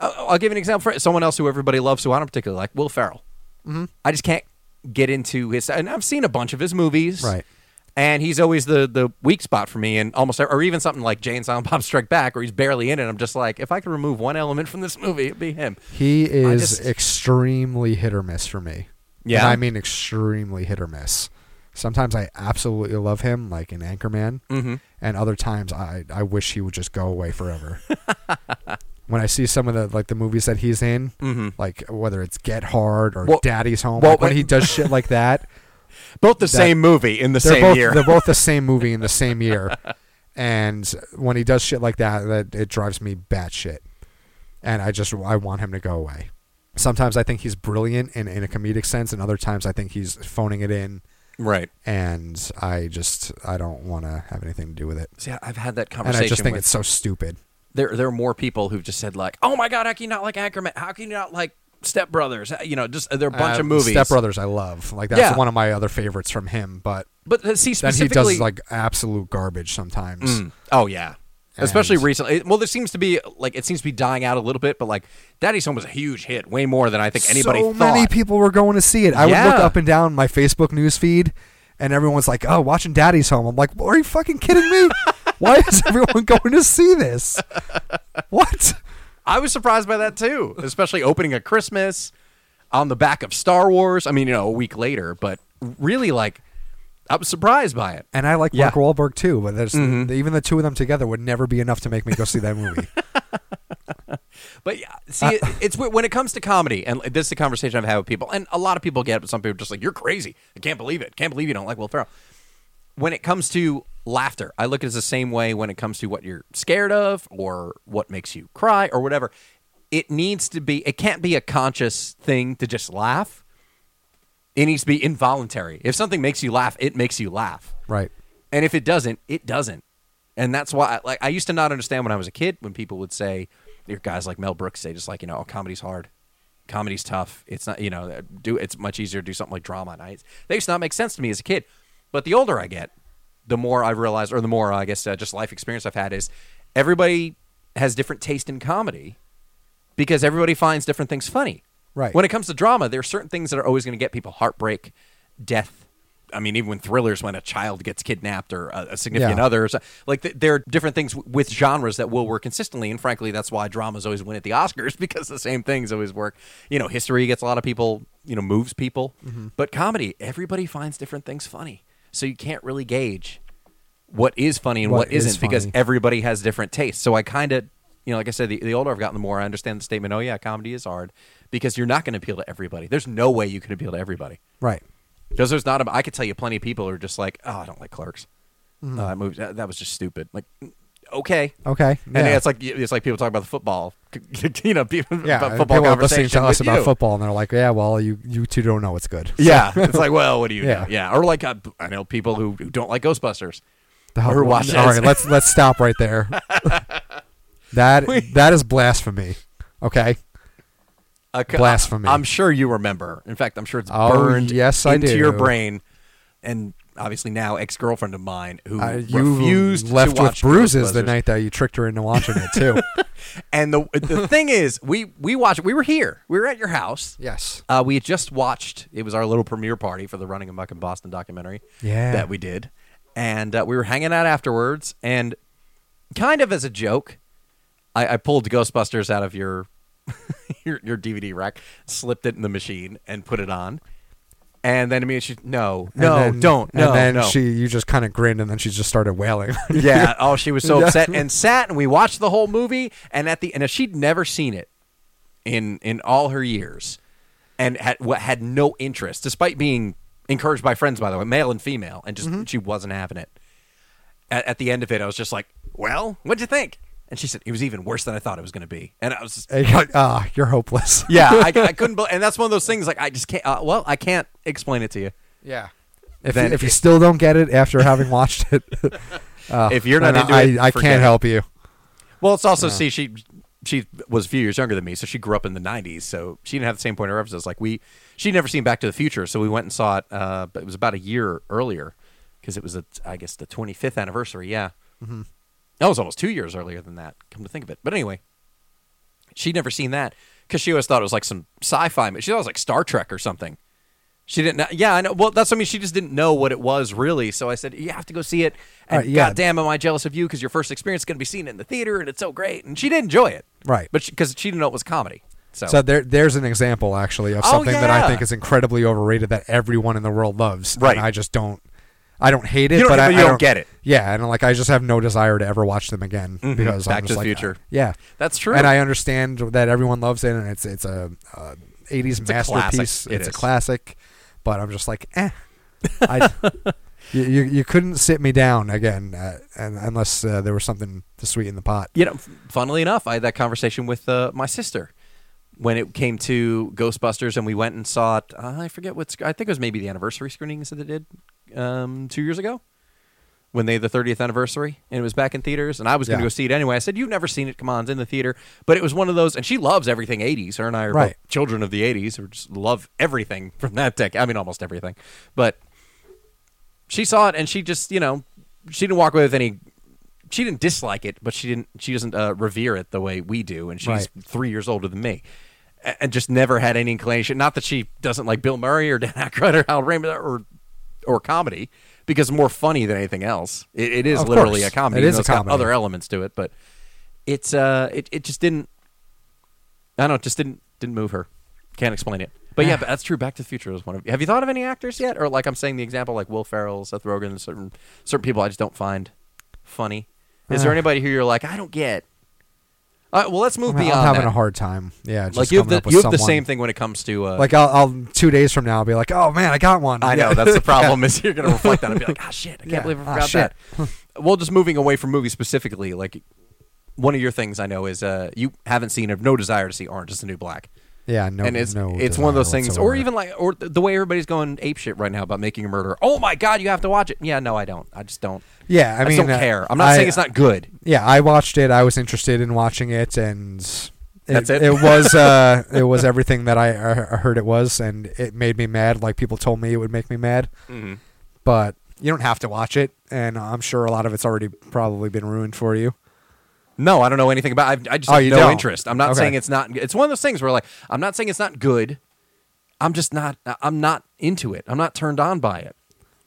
I'll, I'll give an example for someone else who everybody loves, who I don't particularly like, Will Ferrell. Mm-hmm. I just can't get into his, and I've seen a bunch of his movies, right? And he's always the the weak spot for me, and almost or even something like Jay and Silent Bob Strike Back, where he's barely in it. I'm just like, if I could remove one element from this movie, it'd be him. He is just, extremely hit or miss for me. Yeah, and I mean extremely hit or miss. Sometimes I absolutely love him, like in Anchorman, mm-hmm. and other times I, I wish he would just go away forever. When I see some of the like the movies that he's in, mm-hmm. like whether it's Get Hard or well, Daddy's Home, well, like when he does shit like that, both the that, same movie in the same both, year. They're both the same movie in the same year, and when he does shit like that, that it drives me batshit, and I just I want him to go away. Sometimes I think he's brilliant in, in a comedic sense, and other times I think he's phoning it in. Right. And I just, I don't want to have anything to do with it. See, I've had that conversation. And I just think with, it's so stupid. There there are more people who've just said like, oh my God, how can you not like Anchorman? How can you not like Step Brothers? You know, just there are a bunch uh, of movies. Step Brothers I love. Like that's yeah. one of my other favorites from him. But, but see, specifically, then he does like absolute garbage sometimes. Mm, oh, yeah. Especially recently. Well, there seems to be, like, it seems to be dying out a little bit, but, like, Daddy's Home was a huge hit, way more than I think anybody so thought. So many people were going to see it. I yeah. would look up and down my Facebook news feed, and everyone's like, oh, watching Daddy's Home. I'm like, well, are you fucking kidding me? Why is everyone going to see this? What? I was surprised by that, too, especially opening at Christmas, on the back of Star Wars. I mean, you know, a week later, but really, like, I was surprised by it. And I like Mark yeah. Wahlberg, too, but there's, mm-hmm. even the two of them together would never be enough to make me go see that movie. But see, uh, it's when it comes to comedy, and this is the conversation I've had with people, and a lot of people get it, but some people are just like, you're crazy. I can't believe it. Can't believe you don't like Will Ferrell. When it comes to laughter, I look at it the same way when it comes to what you're scared of or what makes you cry or whatever. It needs to be, it can't be a conscious thing to just laugh. It needs to be involuntary. If something makes you laugh, it makes you laugh. Right. And if it doesn't, it doesn't. And that's why, like, I used to not understand when I was a kid when people would say, your guys like Mel Brooks say, just like, you know, oh, comedy's hard. Comedy's tough. It's not, you know, do it's much easier to do something like drama. And I, they used to not make sense to me as a kid. But the older I get, the more I realize, or the more, I guess, uh, just life experience I've had is everybody has different taste in comedy because everybody finds different things funny. Right. When it comes to drama, there are certain things that are always going to get people heartbreak, death. I mean, even when thrillers, when a child gets kidnapped or a, a significant yeah. other. So, like, th- there are different things w- with genres that will work consistently. And frankly, that's why dramas always win at the Oscars, because the same things always work. You know, history gets a lot of people, you know, moves people. Mm-hmm. But comedy, everybody finds different things funny. So you can't really gauge what is funny and what, what isn't is because everybody has different tastes. So I kind of, you know, like I said, the, the older I've gotten, the more I understand the statement, oh, yeah, comedy is hard. Because you're not going to appeal to everybody. There's no way you can appeal to everybody. Right. Because there's not a, I could tell you plenty of people are just like, oh, I don't like Clerks. Mm-hmm. Uh, that, movie, that, that was just stupid. Like, okay. Okay. Yeah. And it's like it's like people talk about the football. You know, people, yeah, about football people conversation to us about you. Football, and they're like, yeah, well, you, you two don't know what's good. So. Yeah. It's like, well, what do you yeah. know? Yeah. Or like, I, I know people who, who don't like Ghostbusters. All right, let's, let's stop right there. that Wait. That is blasphemy. Okay. Uh, Blasphemy. I'm sure you remember. In fact, I'm sure it's burned oh, yes, into your brain. And obviously now ex-girlfriend of mine who uh, you refused left to watch with bruises the night that you tricked her into watching it too. And the the thing is, we we watched. We were here. We were at your house. Yes. Uh, we had just watched. It was our little premiere party for the Running Amok in Boston documentary. Yeah. That we did, and uh, we were hanging out afterwards, and kind of as a joke, I, I pulled Ghostbusters out of your. Your, your D V D rack, slipped it in the machine and put it on, and then I mean she no no then, don't no and then no. she you just kind of grinned and then she just started wailing. Yeah, oh she was so upset and sat and we watched the whole movie and at the and she'd never seen it in in all her years and had had no interest despite being encouraged by friends by the way male and female and just mm-hmm. she wasn't having it. At, at the end of it, I was just like, well, what'd you think? And she said, it was even worse than I thought it was going to be. And I was just like, ah, oh, you're hopeless. Yeah, I, I couldn't. And that's one of those things like I just can't. Uh, well, I can't explain it to you. Yeah. If, then, you, if you still don't get it after having watched it. Uh, if you're not into I, it, I, I can't it. help you. Well, it's also, yeah. see, she she was a few years younger than me, so she grew up in the nineties. So she didn't have the same point of reference. Like we, she'd never seen Back to the Future, so we went and saw it, uh, but it was about a year earlier because it was, a, I guess, the twenty-fifth anniversary. Yeah. Mm-hmm. That was almost two years earlier than that, come to think of it. But anyway, she'd never seen that because she always thought it was like some sci-fi. She thought it was like Star Trek or something. She didn't know. Yeah, I know. Well, that's what I mean. She just didn't know what it was really. So I said, you have to go see it. And right, yeah. goddamn, am I jealous of you because your first experience is going to be seeing it in the theater and it's so great. And she did enjoy it. Right. But because she, she didn't know it was comedy. So, so there, there's an example, actually, of something oh, yeah. that I think is incredibly overrated that everyone in the world loves. Right. And I just don't. I don't hate it, don't, but, but I, you I don't, don't get it. Yeah, and like I just have no desire to ever watch them again mm-hmm. because Back I'm just to the like, Future. Yeah, that's true. And I understand that everyone loves it, and it's it's a uh, eighties it's masterpiece. A it it's is. a classic, but I'm just like, eh. I, you, you you couldn't sit me down again, uh, and unless uh, there was something to sweeten the pot. You know, funnily enough, I had that conversation with uh, my sister when it came to Ghostbusters, and we went and saw it. Uh, I forget what's. I think it was maybe the anniversary screenings that they did. Um, two years ago when they had the thirtieth anniversary and it was back in theaters and I was going to yeah. go see it anyway. I said, you've never seen it. Come on. It's in the theater. But it was one of those, and she loves everything eighties. Her and I are right. both children of the eighties who just love everything from that decade. I mean, almost everything, but she saw it and she just, you know, she didn't walk away with any, she didn't dislike it, but she didn't, she doesn't uh, revere it the way we do. And she's right. three years older than me. And just never had any inclination. Not that she doesn't like Bill Murray or Dan Aykroyd or Hal Raymond or or comedy, because more funny than anything else. It, it is of literally course. a comedy. It is a it's comedy. Got other elements to it, but it's uh, it it just didn't. I don't know. It just didn't didn't move her. Can't explain it. But yeah, but that's true. Back to the Future was one of. Have you thought of any actors yet? Or like I'm saying, the example like Will Ferrell, Seth Rogen, certain certain people I just don't find funny. Is uh, there anybody who you're like I don't get? Uh, well, let's move I'm, beyond. I'm having that. a hard time. Yeah, just like you have, the, you have the same thing when it comes to uh, like I'll, I'll two days from now I'll be like, oh man, I got one. I yeah. know that's the problem yeah. is you're gonna reflect on it and be like, ah oh, shit, I can't yeah. believe I forgot oh, that. Well, just moving away from movies specifically, like one of your things I know is uh, you haven't seen, have no desire to see Orange Is the New Black. Yeah, no, and it's no it's one of those things, whatsoever. or even like, or the way everybody's going apeshit right now about Making a Murderer. Oh my God, you have to watch it. Yeah, no, I don't. I just don't. Yeah, I, I mean, just don't uh, care. I'm not I, saying it's not good. Yeah, I watched it. I was interested in watching it, and it, that's it. It was uh, it was everything that I, I heard it was, and it made me mad. Like people told me it would make me mad, mm-hmm. but you don't have to watch it, and I'm sure a lot of it's already probably been ruined for you. No, I don't know anything about it. I just oh, have no don't. interest. I'm not okay. saying it's not... It's one of those things where, like, I'm not saying it's not good. I'm just not... I'm not into it. I'm not turned on by it.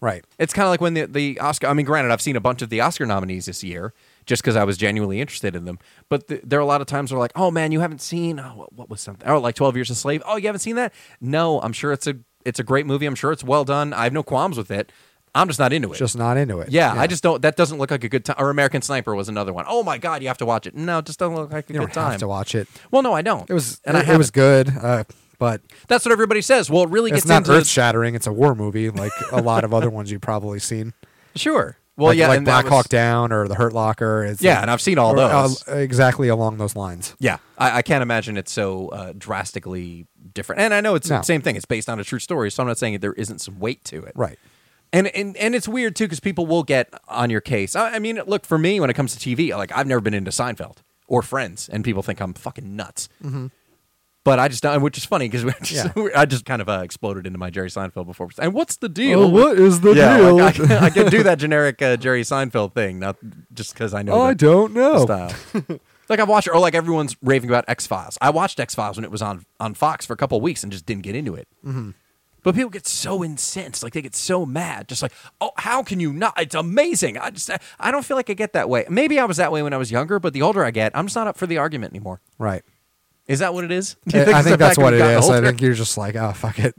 Right. It's kind of like when the, the Oscar... I mean, granted, I've seen a bunch of the Oscar nominees this year just because I was genuinely interested in them. But the, there are a lot of times where, like, oh, man, you haven't seen... Oh, what, what was something? Oh, like twelve Years a Slave. Oh, you haven't seen that? No, I'm sure it's a it's a great movie. I'm sure it's well done. I have no qualms with it. I'm just not into it. Just not into it. Yeah, yeah, I just don't. That doesn't look like a good time. Or American Sniper was another one. Oh my God, you have to watch it. No, it just doesn't look like a you good time. You don't have to watch it. Well, no, I don't. It was and it, I it was good, uh, but that's what everybody says. Well, it really gets into. It's not earth shattering. It's a war movie, like a lot of other ones you've probably seen. Sure. Well, like, yeah, like Black was... Hawk Down or The Hurt Locker. It's yeah, like, and I've seen all or, those uh, exactly along those lines. Yeah, I, I can't imagine it's so uh, drastically different. And I know it's no. the same thing. It's based on a true story, so I'm not saying there isn't some weight to it. Right. And, and and it's weird, too, because people will get on your case. I, I mean, look, for me, when it comes to T V, like, I've never been into Seinfeld or Friends, and people think I'm fucking nuts. Mm-hmm. But I just, which is funny, because yeah. I just kind of uh, exploded into my Jerry Seinfeld before. And what's the deal? Oh, what is the yeah, deal? Like, I, can, I can do that generic uh, Jerry Seinfeld thing, not just because I know I don't know. Style. Like, I've watched, or like everyone's raving about X-Files. I watched X-Files when it was on, on Fox for a couple of weeks and just didn't get into it. Mm-hmm. But people get so incensed, like they get so mad, just like, oh, how can you not? It's amazing. I just, I don't feel like I get that way. Maybe I was that way when I was younger, but the older I get, I'm just not up for the argument anymore. Right? Is that what it is? Do you think I think that's what it is. Older? I think you're just like, oh, fuck it,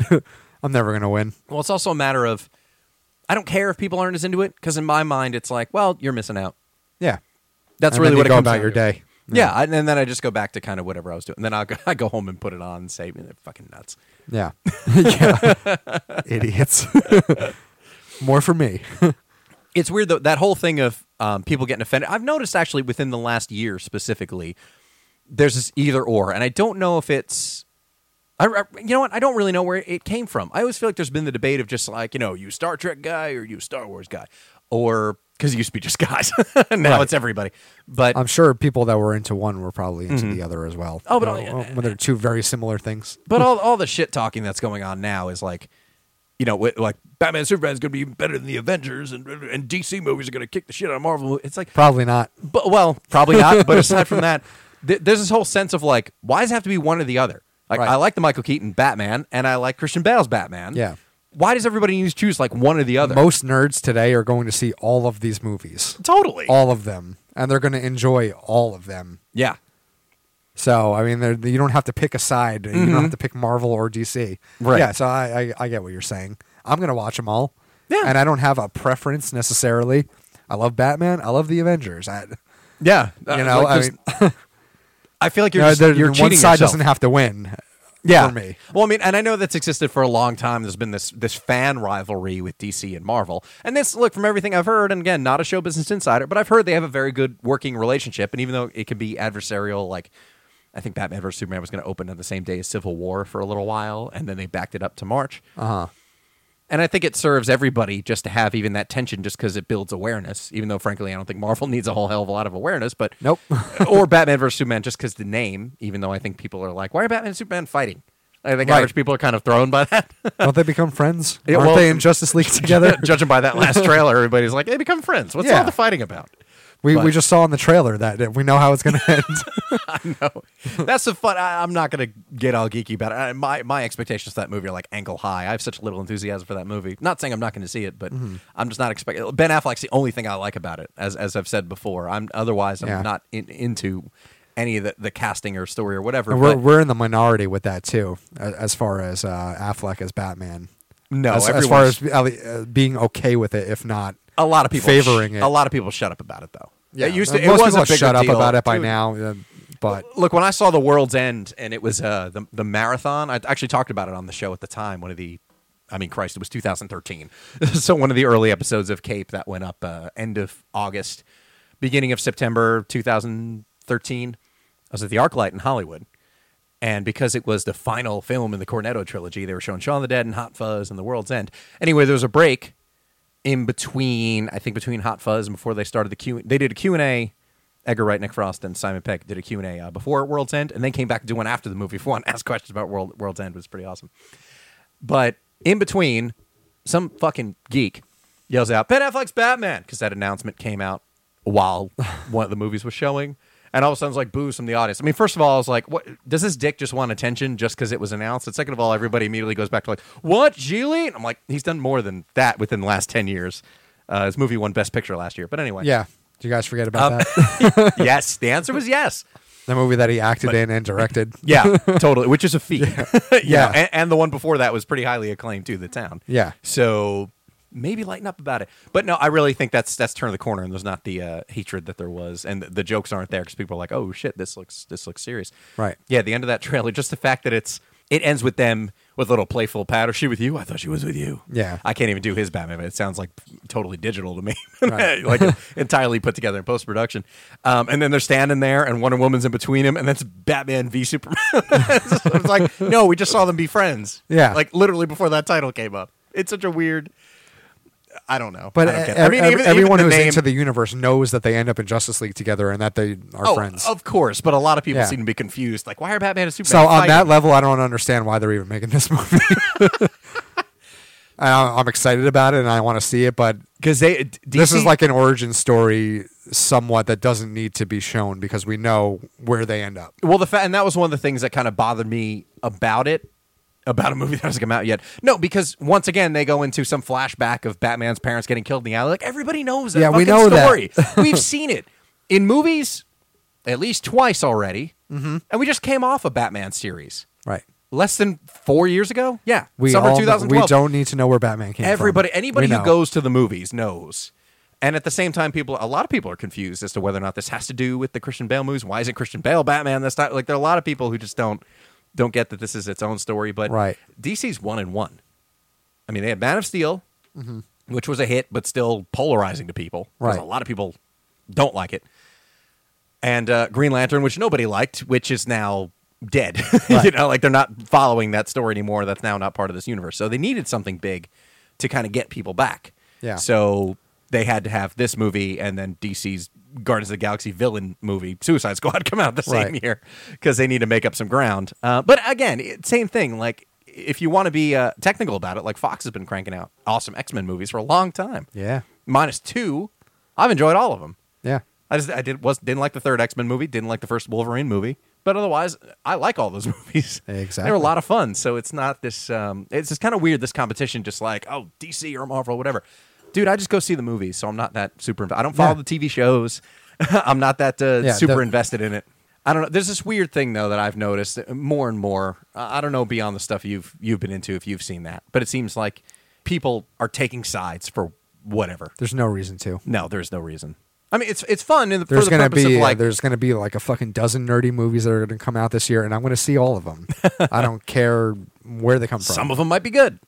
I'm never gonna win. Well, it's also a matter of, I don't care if people aren't as into it, because in my mind, it's like, well, you're missing out. Yeah, that's and really what it comes about your day. Yeah, yeah, and then I just go back to kind of whatever I was doing. And then I go, I go home and put it on and say, they're fucking nuts. Yeah. yeah. Idiots. More for me. It's weird, though, that whole thing of um, people getting offended. I've noticed, actually, within the last year specifically, there's this either or. And I don't know if it's... I, I, you know what? I don't really know where it came from. I always feel like there's been the debate of just like, you know, you Star Trek guy or you Star Wars guy. Or... Because it used to be just guys. now right. It's everybody. But I'm sure people that were into one were probably into mm-hmm. the other as well. Oh, but you know, all, when they're two very similar things. But all all the shit talking that's going on now is like, you know, like Batman v Superman is going to be better than the Avengers, and and D C movies are going to kick the shit out of Marvel. It's like probably not. But well, probably not. But aside from that, th- there's this whole sense of like, why does it have to be one or the other? Like right. I like the Michael Keaton Batman, and I like Christian Bale's Batman. Yeah. Why does everybody need to choose like one or the other? Most nerds today are going to see all of these movies. Totally. All of them. And they're going to enjoy all of them. Yeah. So, I mean, you don't have to pick a side. Mm-hmm. You don't have to pick Marvel or D C. Right. Yeah, so I, I, I get what you're saying. I'm going to watch them all. Yeah. And I don't have a preference necessarily. I love Batman. I love the Avengers. I, yeah. You uh, know, like I mean. I feel like you're, you know, just, you're cheating yourself. One side doesn't have to win. Yeah. For me. Well, I mean, and I know that's existed for a long time. There's been this this fan rivalry with D C and Marvel. And this, look, from everything I've heard, and again, not a show business insider, but I've heard they have a very good working relationship. And even though it can be adversarial, like I think Batman v Superman was going to open on the same day as Civil War for a little while, and then they backed it up to March. Uh-huh. And I think it serves everybody just to have even that tension, just because it builds awareness, even though, frankly, I don't think Marvel needs a whole hell of a lot of awareness, but nope. or Batman versus Superman, just because the name, even though I think people are like, why are Batman and Superman fighting? I think right. average people are kind of thrown by that. Don't they become friends? Yeah, Aren't well, they in Justice League together? Judging by that last trailer, everybody's like, they become friends. What's yeah. all the fighting about? We but, we just saw in the trailer that we know how it's going to end. I know. That's the fun. I, I'm not going to get all geeky about it. I, my my expectations for that movie are like ankle high. I have such little enthusiasm for that movie. Not saying I'm not going to see it, but mm-hmm. I'm just not expecting. Ben Affleck's the only thing I like about it, as as I've said before. I'm otherwise I'm yeah. not in, into any of the, the casting or story or whatever. And we're but, we're in the minority with that too, as far as uh, Affleck as Batman. No, as, as far as uh, being okay with it, if not. A lot of people favoring sh- it. A lot of people shut up about it, though. Yeah, it used to, it most was people shut up deal. about it by Dude. now. But look, when I saw The World's End, and it was uh, the the marathon, I actually talked about it on the show at the time. One of the, I mean, Christ, it was two thousand thirteen. So one of the early episodes of Cape that went up uh, end of August, beginning of September two thousand thirteen. I was at the ArcLight in Hollywood. And because it was the final film in the Cornetto trilogy, they were showing Shaun of the Dead and Hot Fuzz and The World's End. Anyway, there was a break in between, I think between Hot Fuzz and before they started the Q. They did a Q and A. Edgar Wright, Nick Frost, and Simon Pegg did a Q and A uh, before World's End, and then came back to do one after the movie if you want to ask questions about World, World's End. It was pretty awesome. But in between, some fucking geek yells out, Ben Affleck's Batman, because that announcement came out while one of the movies was showing. And all of a sudden, it's like boos from the audience. I mean, first of all, I was like, "What does this dick just want attention just because it was announced?" And second of all, everybody immediately goes back to like, "What, Gigli?" And I'm like, "He's done more than that within the last ten years." Uh, his movie won Best Picture last year, but anyway, yeah. Did you guys forget about um, that? Yes, the answer was yes. The movie that he acted but, in and directed, yeah, totally, which is a feat. Yeah, yeah. And, and the one before that was pretty highly acclaimed too, The Town. Yeah, so maybe lighten up about it. But no, I really think that's that's turned the corner, and there's not the uh, hatred that there was, and the, the jokes aren't there because people are like, "Oh shit, this looks this looks serious." Right. Yeah, the end of that trailer, just the fact that it's it ends with them with a little playful pat. Or she with you? I thought she was with you. Yeah. I can't even do his Batman, but it sounds like totally digital to me, right. Like entirely put together in post production. Um, and then they're standing there, and Wonder Woman's in between them, and that's Batman v Superman. It's like, no, we just saw them be friends. Yeah. Like literally before that title came up. It's such a weird. I don't know. But I don't get it. I mean, even, everyone even who's name, into the universe knows that they end up in Justice League together and that they are oh, friends. Of course, but a lot of people yeah. seem to be confused. Like, why are Batman and Superman So on fighting? That level, I don't understand why they're even making this movie. I'm excited about it and I want to see it, but because they, D C, this is like an origin story somewhat that doesn't need to be shown because we know where they end up. Well, the fa- and that was one of the things that kind of bothered me about it. About a movie that hasn't come out yet. No, because once again, they go into some flashback of Batman's parents getting killed in the alley. Like, everybody knows that yeah, fucking we know story. That. We've seen it in movies at least twice already. Mm-hmm. And we just came off a Batman series. Right. Less than four years ago? Yeah. We summer all, twenty twelve. We don't need to know where Batman came everybody, from. Anybody who goes to the movies knows. And at the same time, people, a lot of people are confused as to whether or not this has to do with the Christian Bale movies. Why isn't Christian Bale Batman this time? Like, there are a lot of people who just don't. Don't get that this is its own story, but right. D C's one and one. I mean, they had Man of Steel, mm-hmm. which was a hit, but still polarizing to people. Right. A lot of people don't like it. And uh, Green Lantern, which nobody liked, which is now dead. Right. You know, like they're not following that story anymore. That's now not part of this universe. So they needed something big to kind of get people back. Yeah. So they had to have this movie and then D C's Guardians of the Galaxy villain movie, Suicide Squad, come out the same right. year because they need to make up some ground. Uh, but again, it, same thing. Like, if you want to be uh, technical about it, like Fox has been cranking out awesome X-Men movies for a long time. Yeah, minus two, I've enjoyed all of them. Yeah, I just I did was didn't like the third X-Men movie, didn't like the first Wolverine movie, but otherwise, I like all those movies. Exactly, they were a lot of fun. So it's not this. Um, it's just kind of weird this competition. Just like oh, D C or Marvel, or whatever. Dude, I just go see the movies, so I'm not that super... I don't follow yeah. the T V shows. I'm not that uh, yeah, super the- invested in it. I don't know. There's this weird thing, though, that I've noticed more and more. I don't know beyond the stuff you've you've been into, if you've seen that. But it seems like people are taking sides for whatever. There's no reason to. No, there's no reason. I mean, it's it's fun in the, there's for the gonna purpose be, of like... There's going to be like a fucking dozen nerdy movies that are going to come out this year, and I'm going to see all of them. I don't care where they come from. Some of them might be good.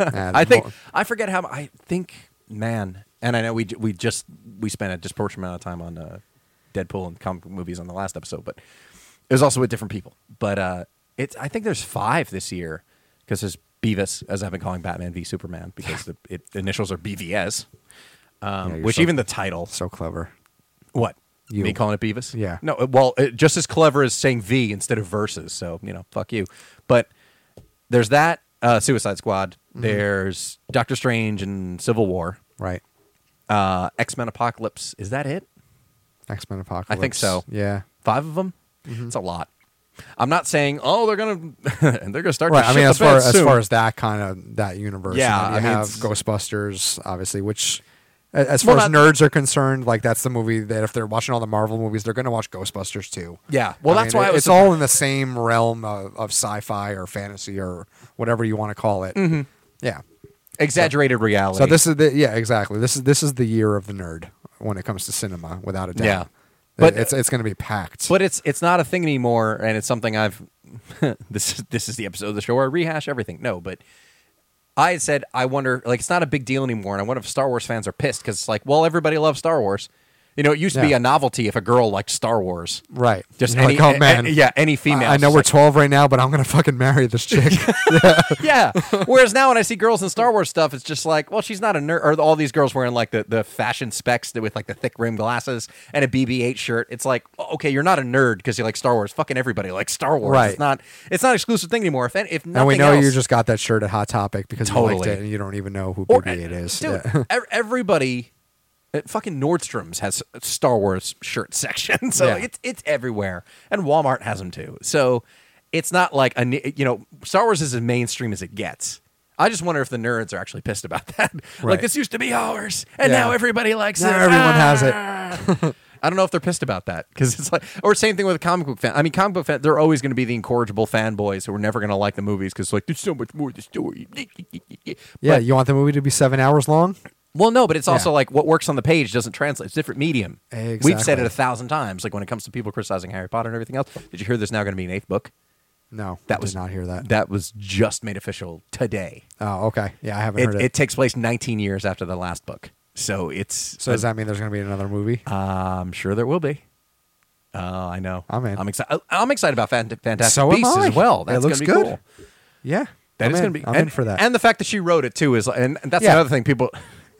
I think... More. I forget how... I think... Man, and I know we we just we spent a disproportionate amount of time on uh, Deadpool and comic movies on the last episode, but it was also with different people. But uh, it's I think there's five this year because there's Beavis, as I've been calling Batman v Superman, because the it, initials are B V S, um, yeah, which so, even the title so clever. What you. Me calling it Beavis? Yeah, no, well, it, just as clever as saying V instead of versus. So you know, fuck you. But there's that uh, Suicide Squad. Mm-hmm. There's Doctor Strange and Civil War. Right. Uh, X-Men Apocalypse. Is that it? X-Men Apocalypse. I think so. Yeah. Five of them? Mm-hmm. It's a lot. I'm not saying, oh, they're going to... and they're going to start right. to I mean, as far, as far as that kind of... That universe. Yeah. You I have mean, Ghostbusters, obviously, which... As far well, not, as nerds are concerned, like that's the movie that if they're watching all the Marvel movies, they're going to watch Ghostbusters too. Yeah, well, I that's mean, why it, it's all in the same realm of, of sci-fi or fantasy or whatever you want to call it. Mm-hmm. Yeah, exaggerated so, reality. So this is the yeah, exactly. This is this is the year of the nerd when it comes to cinema, without a doubt. Yeah, But it's it's going to be packed. But it's it's not a thing anymore, and it's something I've. this is this is the episode of the show where I rehash everything. No, but I had said I wonder, like, it's not a big deal anymore, and I wonder if Star Wars fans are pissed because it's like, well, everybody loves Star Wars. You know, it used to yeah. be a novelty if a girl liked Star Wars, right? Just any, like, oh man, a, a, yeah, any female. I, I know we're like, twelve right now, but I'm gonna fucking marry this chick. yeah. yeah. Whereas now, when I see girls in Star Wars stuff, it's just like, well, she's not a nerd. Or all these girls wearing like the, the fashion specs with like the thick rimmed glasses and a B B eight shirt. It's like, okay, you're not a nerd because you like Star Wars. Fucking everybody likes Star Wars. Right. It's not. It's not an exclusive thing anymore. If if nothing and we know else, you just got that shirt at Hot Topic because totally. you liked it, and you don't even know who B B eight is. Dude, yeah. everybody. It, fucking Nordstrom's has a Star Wars shirt section, so yeah. like, it's it's everywhere, and Walmart has them too. So it's not like a you know Star Wars is as mainstream as it gets. I just wonder if the nerds are actually pissed about that. Right. Like this used to be ours, and yeah. now everybody likes now it. Everyone ah! has it. I don't know if they're pissed about that because it's like, or same thing with a comic book fan. I mean, comic book fan, they're always going to be the incorrigible fanboys who are never going to like the movies because like there's so much more to the story. but, yeah, you want the movie to be seven hours long. Well, no, but it's also yeah. like what works on the page doesn't translate. It's a different medium. Exactly. We've said it a thousand times. Like when it comes to people criticizing Harry Potter and everything else. Did you hear there's now going to be an eighth book? No, that I was did not hear that. That was just made official today. Oh, okay. Yeah, I haven't it, heard it. It takes place nineteen years after the last book. So it's... So does that mean there's going to be another movie? Uh, I'm sure there will be. Uh, I know. I'm in. I'm excited. I'm excited about Fantastic so Beasts as well. That's going to be good. Cool. Yeah. That I'm is going to be... I'm and, in for that. And the fact that she wrote it too is... And that's yeah. another thing people...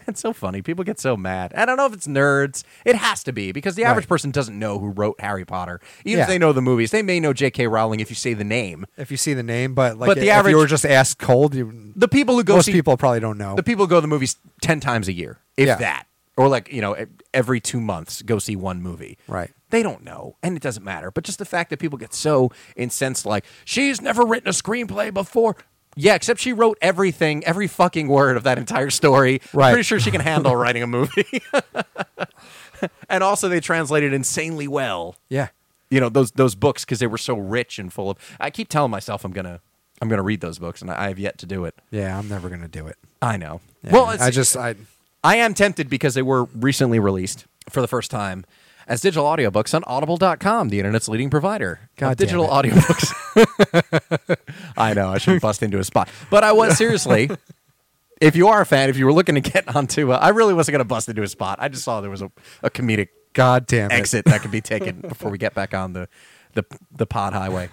It's so funny. People get so mad. I don't know if it's nerds. It has to be because the average right. person doesn't know who wrote Harry Potter. Even yeah. if they know the movies, they may know J K. Rowling if you say the name. If you see the name, but like but the if average, you were just asked cold, you, the people who go most see, people probably don't know. The people who go to the movies ten times a year, if yeah. that, or like you know every two months go see one movie. Right. They don't know, and it doesn't matter. But just the fact that people get so incensed, like she's never written a screenplay before. Yeah, except she wrote everything, every fucking word of that entire story. Right. I'm pretty sure she can handle writing a movie. And also they translated insanely well. Yeah. You know, those those books because they were so rich and full of I keep telling myself I'm gonna I'm gonna read those books and I have yet to do it. Yeah, I'm never gonna do it. I know. Yeah, well it's, I just I I am tempted because they were recently released for the first time as digital audiobooks on audible dot com, the internet's leading provider God of digital audiobooks. I know, I should bust into a spot. But I was, seriously, if you are a fan, if you were looking to get onto, a, I really wasn't going to bust into a spot. I just saw there was a, a comedic God damn it. exit that could be taken before we get back on the, the, the pod highway.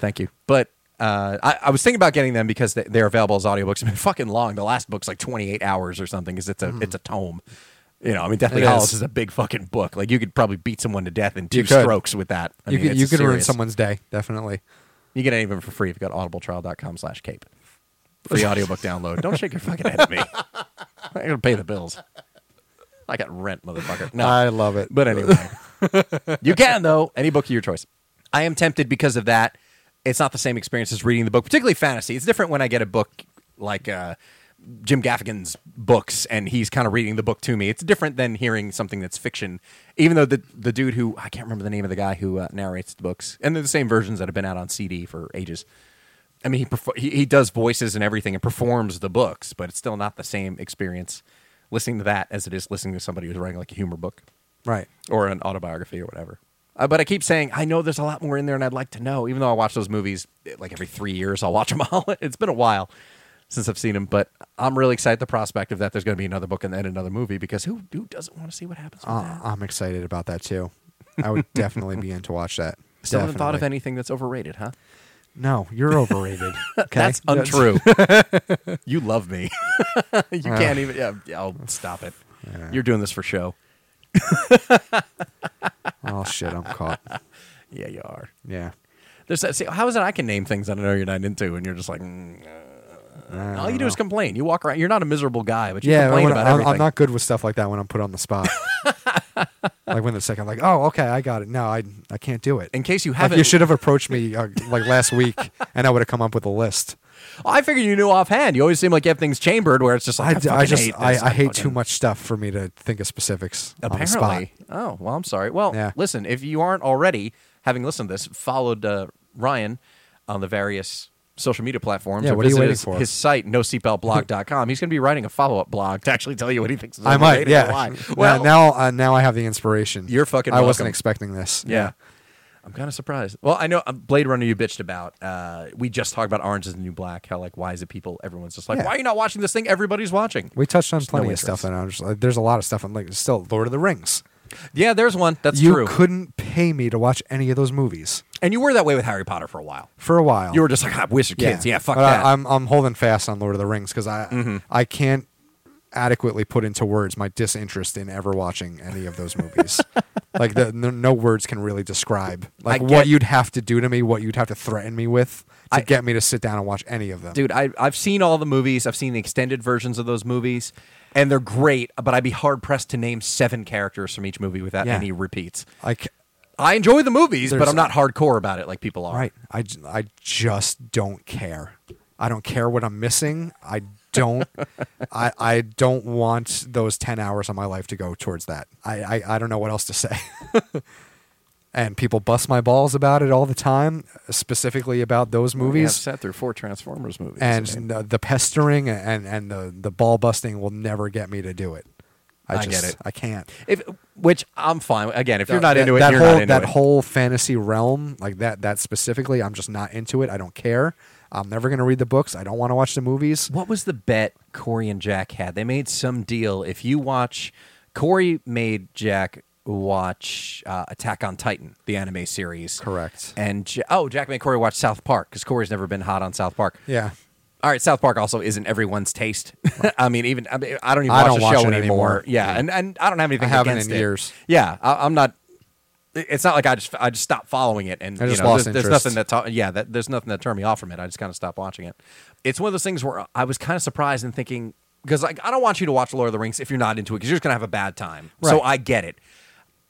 Thank you. But uh, I, I was thinking about getting them because they, they're available as audiobooks. I mean, fucking long. The last book's like twenty-eight hours or something because it's a mm. it's a tome. You know, I mean, Deathly Hallows is a big fucking book. Like, you could probably beat someone to death in two strokes with that. I you mean, could, you could ruin someone's day, definitely. You get any of them for free if you go to audible trial dot com slash cape. Free audiobook download. Don't shake your fucking head at me. I'm going to pay the bills. I got rent, motherfucker. No, I love it. But anyway. You can, though. Any book of your choice. I am tempted because of that. It's not the same experience as reading the book, particularly fantasy. It's different when I get a book like... Uh, Jim Gaffigan's books, and he's kind of reading the book to me. It's different than hearing something that's fiction, even though the the dude who, I can't remember the name of the guy who uh, narrates the books, and they're the same versions that have been out on C D for ages. I mean, he, perfor- he he does voices and everything and performs the books, but it's still not the same experience listening to that as it is listening to somebody who's writing like a humor book. Right. Or an autobiography or whatever. Uh, but I keep saying, I know there's a lot more in there and I'd like to know, even though I watch those movies like every three years, I'll watch them all. It's been a while since I've seen him, but I'm really excited the prospect of that there's going to be another book and then another movie, because who, who doesn't want to see what happens with uh, that? I'm excited about that, too. I would definitely be in to watch that. Still haven't thought of anything that's overrated, huh? No, you're overrated. Okay? That's untrue. You love me. You can't uh, even... Yeah, yeah, I'll stop it. Yeah. You're doing this for show. Oh, shit, I'm caught. Yeah, you are. Yeah. There's that, see, how is it I can name things I don't know you're not into, and you're just like... Mm, uh, All you do know. is complain. You walk around. You're not a miserable guy, but you yeah, complain when, about I'm, everything. I'm not good with stuff like that when I'm put on the spot. Like when the second, like, oh, okay, I got it. No, I I can't do it. In case you haven't. Like you should have approached me uh, like last week, and I would have come up with a list. Well, I figured you knew offhand. You always seem like you have things chambered where it's just like, I, I, I just hate I, I, I hate fucking... too much stuff for me to think of specifics apparently. On the spot. Oh, well, I'm sorry. Well, yeah. Listen, if you aren't already, having listened to this, followed uh, Ryan on the various... social media platforms. Yeah, or what are you waiting his, for? His site, no seat belt blog dot com. He's going to be writing a follow-up blog to actually tell you what he thinks is I might, yeah. Why. Well, now, now, uh, now I have the inspiration. You're fucking welcome. I wasn't expecting this. Yeah. yeah. I'm kind of surprised. Well, I know Blade Runner you bitched about. Uh, we just talked about Orange Is the New Black, how, like, why is it people, everyone's just like, yeah. why are you not watching this thing everybody's watching? We touched on there's plenty no of stuff. And just, like, there's a lot of stuff. I'm like, still, Lord of the Rings. Yeah, there's one. That's you true. You couldn't pay me to watch any of those movies. And you were that way with Harry Potter for a while. For a while. You were just like, I wish your kids. Yeah, yeah fuck but that. I, I'm, I'm holding fast on Lord of the Rings because I mm-hmm. I can't adequately put into words my disinterest in ever watching any of those movies. Like, the, no, no words can really describe like get, what you'd have to do to me, what you'd have to threaten me with to I, get me to sit down and watch any of them. Dude, I, I've seen all the movies. I've seen the extended versions of those movies. And they're great, but I'd be hard-pressed to name seven characters from each movie without yeah. any repeats. Like, I enjoy the movies, but I'm not hardcore about it like people are. Right. I, I just don't care. I don't care what I'm missing. I don't I, I don't want those ten hours of my life to go towards that. I, I, I don't know what else to say. And people bust my balls about it all the time, specifically about those movies. I've sat through four Transformers movies. And the, the pestering and, and the, the ball busting will never get me to do it. I, I just, get it. I can't. If, which I'm fine with. Again, if you're not that, into it, that you're whole, not into that it. That whole fantasy realm, like that that specifically, I'm just not into it. I don't care. I'm never going to read the books. I don't want to watch the movies. What was the bet Corey and Jack had? They made some deal. If you watch... Corey made Jack... watch uh, Attack on Titan, the anime series. Correct. And J- oh, Jack made Corey watch South Park because Corey's never been hot on South Park. Yeah. All right, South Park also isn't everyone's taste. I mean, even I, mean, I don't even watch don't the watch show anymore. anymore. Yeah, yeah, and and I don't have anything I haven't against in it. Years. Yeah, I, I'm not. It's not like I just I just stopped following it, and I just you know, lost there's, interest. There's nothing that ta- yeah that, there's nothing that turned me off from it. I just kind of stopped watching it. It's one of those things where I was kind of surprised and thinking because like I don't want you to watch Lord of the Rings if you're not into it because you're just gonna have a bad time. Right. So I get it.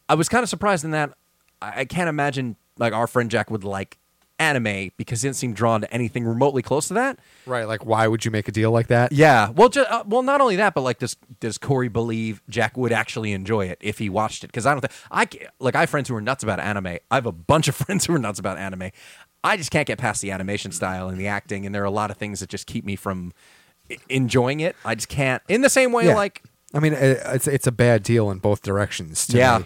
I was kind of surprised in that I can't imagine like our friend Jack would like anime because he didn't seem drawn to anything remotely close to that. Right, like why would you make a deal like that? Yeah, well, just, uh, well, not only that, but like does does Corey believe Jack would actually enjoy it if he watched it? Because I don't think I like I have friends who are nuts about anime. I have a bunch of friends who are nuts about anime. I just can't get past the animation style and the acting, and there are a lot of things that just keep me from enjoying it. I just can't. In the same way, yeah. like I mean, it's it's a bad deal in both directions. To yeah. me.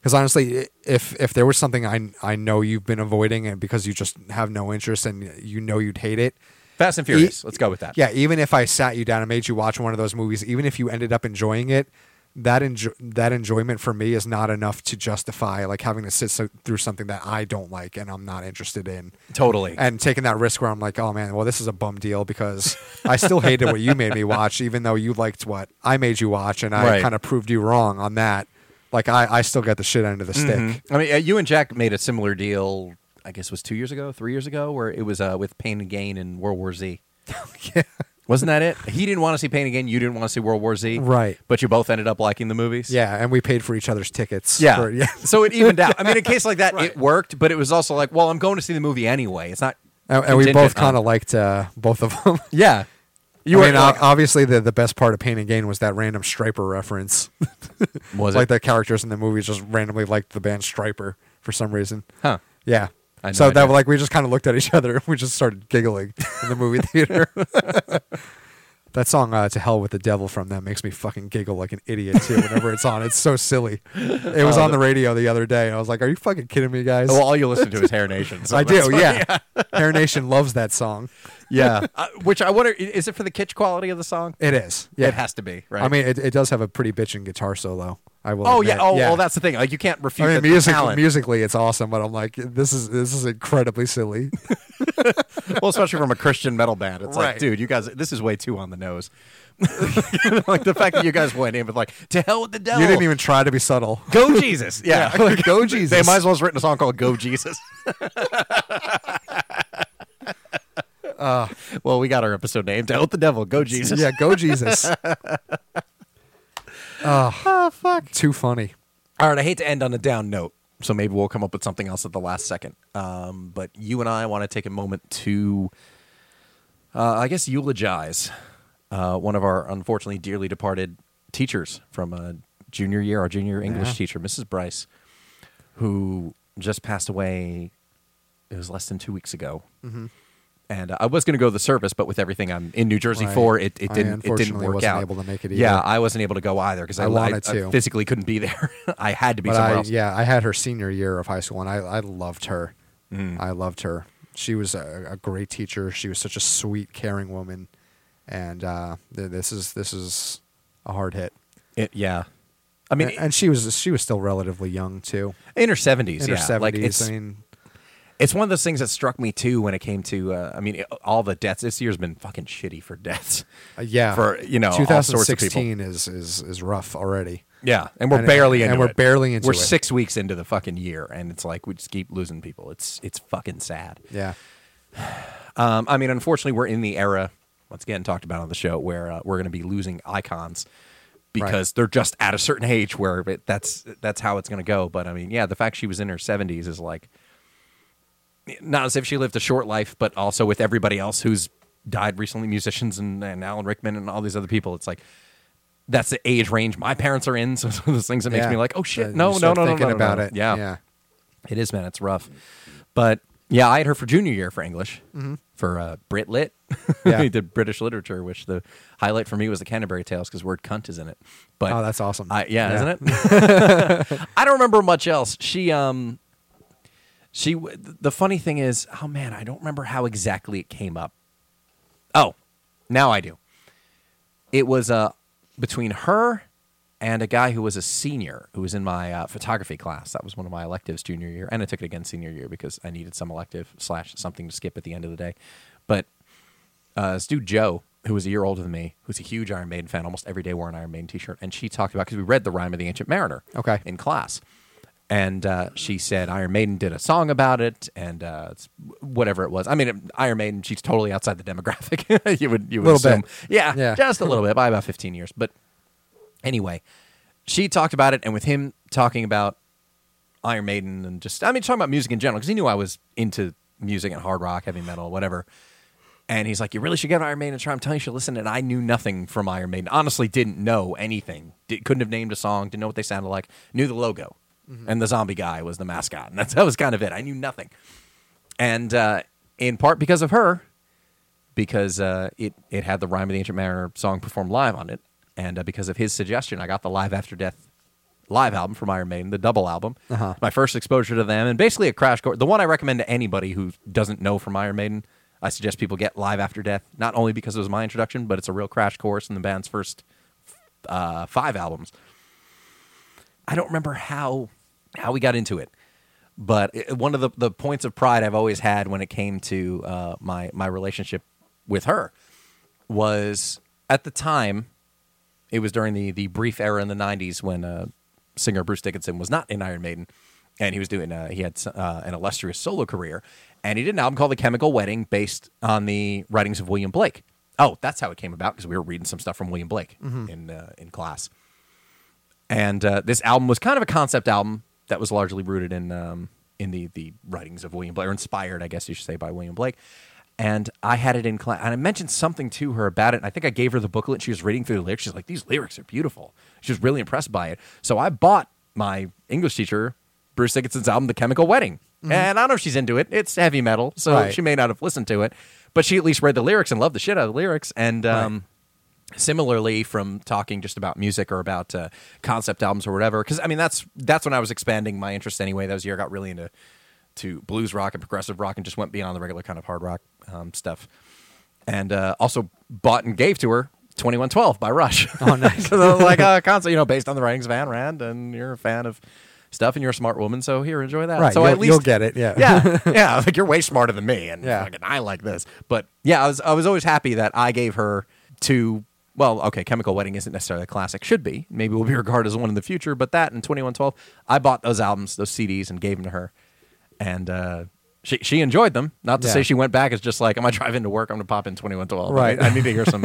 Because honestly, if if there was something I I know you've been avoiding and because you just have no interest and you know you'd hate it. Fast and Furious. E- Let's go with that. Yeah, even if I sat you down and made you watch one of those movies, even if you ended up enjoying it, that enjo- that enjoyment for me is not enough to justify like having to sit so- through something that I don't like and I'm not interested in. Totally. And taking that risk where I'm like, oh man, well, this is a bum deal because I still hated what you made me watch, even though you liked what I made you watch and I right. kind of proved you wrong on that. Like, I, I still got the shit end of the mm-hmm. stick. I mean, you and Jack made a similar deal, I guess it was two years ago, three years ago, where it was uh, with Pain and Gain and World War Z. yeah. Wasn't that it? He didn't want to see Pain and Gain, you didn't want to see World War Z. Right. But you both ended up liking the movies. Yeah, and we paid for each other's tickets. Yeah. For, yeah. So it evened out. I mean, in a case like that, right. it worked, but it was also like, well, I'm going to see the movie anyway. It's not... And, and we both kind of liked uh, both of them. Yeah. You I mean, like, obviously, the, the best part of Pain and Gain was that random Stryper reference. Was it? Like the characters in the movie just randomly liked the band Stryper for some reason. Huh. Yeah. I know, so I that know. Like we just kind of looked at each other. We just started giggling in the movie theater. That song, uh, To Hell with the Devil from them, makes me fucking giggle like an idiot, too, whenever it's on. It's so silly. It was oh, on the radio the other day, and I was like, are you fucking kidding me, guys? Well, all you listen to is Hair Nation. So I do, funny. yeah. Hair Nation loves that song. Yeah. uh, which I wonder, is it for the kitsch quality of the song? It is. Yeah. It has to be, right? I mean, it, it does have a pretty bitchin' guitar solo. I will oh, admit. yeah. Oh, yeah. Well, that's the thing. Like, you can't refute I mean, the, music, the talent. Musically, it's awesome, but I'm like, this is this is incredibly silly. Well, especially from a Christian metal band. It's right. like, dude, you guys, this is way too on the nose. Like, the fact that you guys went in with, like, to hell with the devil. You didn't even try to be subtle. Go Jesus. Yeah. yeah. Like, go Jesus. They might as well have written a song called Go Jesus. uh, well, we got our episode name, To Hell with the Devil, Go Jesus. Yeah, Go Jesus. oh, oh, fuck. Too funny. All right, I hate to end on a down note. So maybe we'll come up with something else at the last second. Um, but you and I want to take a moment to, uh, I guess, eulogize uh, one of our unfortunately dearly departed teachers from uh, junior year, our junior English yeah. teacher, Missus Bryce, who just passed away, it was less than two weeks ago. Mm-hmm. And uh, I was going to go to the service, but with everything I'm in New Jersey right. for, it it didn't it didn't work wasn't out. Able to make it either. Yeah, I wasn't able to go either because I, I, wanted I, to. I physically couldn't be there. I had to be but somewhere I, else. Yeah, I had her senior year of high school, and I, I loved her. Mm. I loved her. She was a, a great teacher. She was such a sweet, caring woman. And uh, this is this is a hard hit. It, yeah. I mean, and, and she was she was still relatively young too, in her seventies. In her yeah. seventies. Like it's, I mean, it's one of those things that struck me too when it came to. Uh, I mean, it, all the deaths this year's been fucking shitty for deaths. Uh, yeah, for you know, twenty sixteen all sorts of people. is is is rough already. Yeah, and we're and, barely into and we're it. barely into we're it. We're six weeks into the fucking year, and it's like we just keep losing people. It's it's fucking sad. Yeah. Um, I mean, unfortunately, we're in the era once again talked about on the show where uh, we're going to be losing icons. Because right. they're just at a certain age where it, that's that's how it's going to go. But, I mean, yeah, the fact she was in her seventies is like, not as if she lived a short life, but also with everybody else who's died recently, musicians and, and Alan Rickman and all these other people. It's like, that's the age range my parents are in. So it's one of those things that yeah. makes me like, oh, shit, uh, no, no, no, no, thinking no, no, about no. it. Yeah. yeah. It is, man. It's rough. But, yeah, I had her for junior year for English, mm-hmm. for uh, Brit Lit. Yeah. We did British literature, which the highlight for me was the Canterbury Tales because word cunt is in it. But oh, that's awesome. I, yeah, yeah, isn't it? I don't remember much else. She, um, she. The funny thing is, oh man, I don't remember how exactly it came up. Oh, now I do. It was uh, between her and a guy who was a senior who was in my uh, photography class. That was one of my electives junior year. And I took it again senior year because I needed some elective slash something to skip at the end of the day. But Uh, this dude, Joe, who was a year older than me, who's a huge Iron Maiden fan, almost every day wore an Iron Maiden t-shirt, and she talked about, because we read The Rime of the Ancient Mariner okay. in class, and uh, she said Iron Maiden did a song about it, and uh, it's whatever it was. I mean, Iron Maiden, she's totally outside the demographic, you would, you would assume. Yeah, yeah, just a little bit, by about fifteen years. But anyway, she talked about it, and with him talking about Iron Maiden and just, I mean, talking about music in general, because he knew I was into music and hard rock, heavy metal, whatever. And he's like, you really should get Iron Maiden a try. I'm telling you, you should listen. And I knew nothing from Iron Maiden. Honestly, didn't know anything. Did, couldn't have named a song. Didn't know what they sounded like. Knew the logo. Mm-hmm. And the zombie guy was the mascot. And that's, that was kind of it. I knew nothing. And uh, in part because of her, because uh, it, it had the Rime of the Ancient Mariner song performed live on it. And uh, because of his suggestion, I got the Live After Death live album from Iron Maiden, the double album. Uh-huh. My first exposure to them. And basically a crash course. The one I recommend to anybody who doesn't know from Iron Maiden. I suggest people get Live After Death, not only because it was my introduction, but it's a real crash course in the band's first uh, five albums. I don't remember how how we got into it, but it, one of the, the points of pride I've always had when it came to uh, my, my relationship with her was, at the time, it was during the, the brief era in the nineties when uh, singer Bruce Dickinson was not in Iron Maiden, and he was doing uh, he had uh, an illustrious solo career. And he did an album called The Chemical Wedding based on the writings of William Blake. Oh, that's how it came about, because we were reading some stuff from William Blake mm-hmm. in uh, in class. And uh, this album was kind of a concept album that was largely rooted in um, in the, the writings of William Blake, or inspired, I guess you should say, by William Blake. And I had it in class, and I mentioned something to her about it. And I think I gave her the booklet, and she was reading through the lyrics. She's like, these lyrics are beautiful. She was really impressed by it. So I bought my English teacher Bruce Dickinson's album, The Chemical Wedding. Mm-hmm. And I don't know if she's into it. It's heavy metal, so right. she may not have listened to it. But she at least read the lyrics and loved the shit out of the lyrics. And um, right. similarly, from talking just about music or about uh, concept albums or whatever, because, I mean, that's that's when I was expanding my interest anyway. That was the year I got really into to blues rock and progressive rock and just went beyond the regular kind of hard rock um, stuff. And uh, also bought and gave to her twenty-one twelve by Rush. Oh, nice. So I was like a concert, you know, based on the writings of Ayn Rand, and you're a fan of stuff, and you're a smart woman, so here, enjoy that. Right, so you'll, at least, you'll get it. Yeah, yeah, yeah. Like, you're way smarter than me, and yeah. fucking, I like this. But yeah, I was I was always happy that I gave her to. Well, okay, Chemical Wedding isn't necessarily a classic. Should be. Maybe will be regarded as one in the future. But that and twenty-one twelve, I bought those albums, those C Ds, and gave them to her, and uh, she she enjoyed them. Not to yeah. say she went back. It's just like, I'm gonna drive into work. I'm gonna pop in twenty-one twelve. Right. I need, I need to hear some.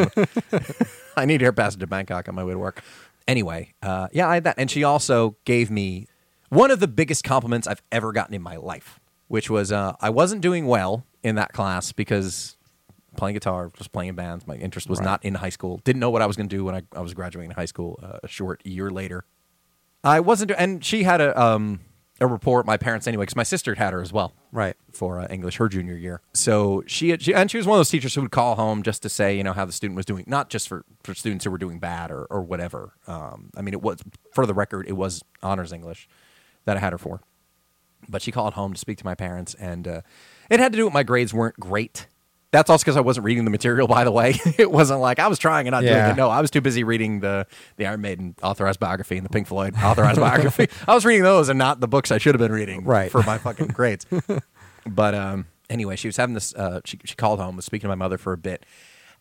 I need to hear Passage to Bangkok on my way to work. Anyway, uh, yeah, I had that, and she also gave me one of the biggest compliments I've ever gotten in my life, which was uh, I wasn't doing well in that class because playing guitar, just playing in bands, my interest was right. not in high school. Didn't know what I was going to do when I, I was graduating high school uh, a short year later. I wasn't, and she had a um, a report, my parents anyway, because my sister had her as well, right, for uh, English, her junior year. So she, she, and she was one of those teachers who would call home just to say, you know, how the student was doing, not just for, for students who were doing bad or, or whatever. Um, I mean, it was, for the record, it was honors English that I had her for. But she called home to speak to my parents, and uh, it had to do with my grades weren't great. That's also because I wasn't reading the material, by the way. It wasn't like I was trying and not yeah. doing it. No, I was too busy reading the, the Iron Maiden authorized biography and the Pink Floyd authorized biography. I was reading those and not the books I should have been reading right. for my fucking grades. But um, anyway, she was having this, uh, she, she called home, was speaking to my mother for a bit.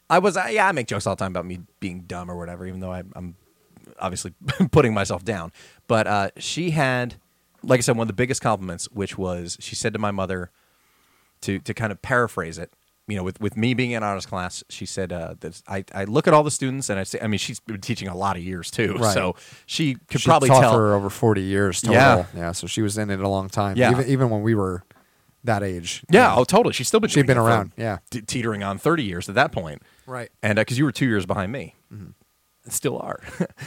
I was, I, yeah, I make jokes all the time about me being dumb or whatever, even though I, I'm obviously putting myself down. But uh, she had, like I said, one of the biggest compliments, which was she said to my mother, to to kind of paraphrase it, you know, with, with me being in honors class, she said, uh, this, I, I look at all the students and I say, I mean, she's been teaching a lot of years too. Right. So she could she probably taught tell her over forty years total. Yeah. yeah. So she was in it a long time. Yeah. Even, even when we were that age. Yeah. You know, oh, totally. She's still been, she'd been around. Yeah. T- teetering on thirty years at that point. Right. And uh, cause you were two years behind me. Mm-hmm. Still are.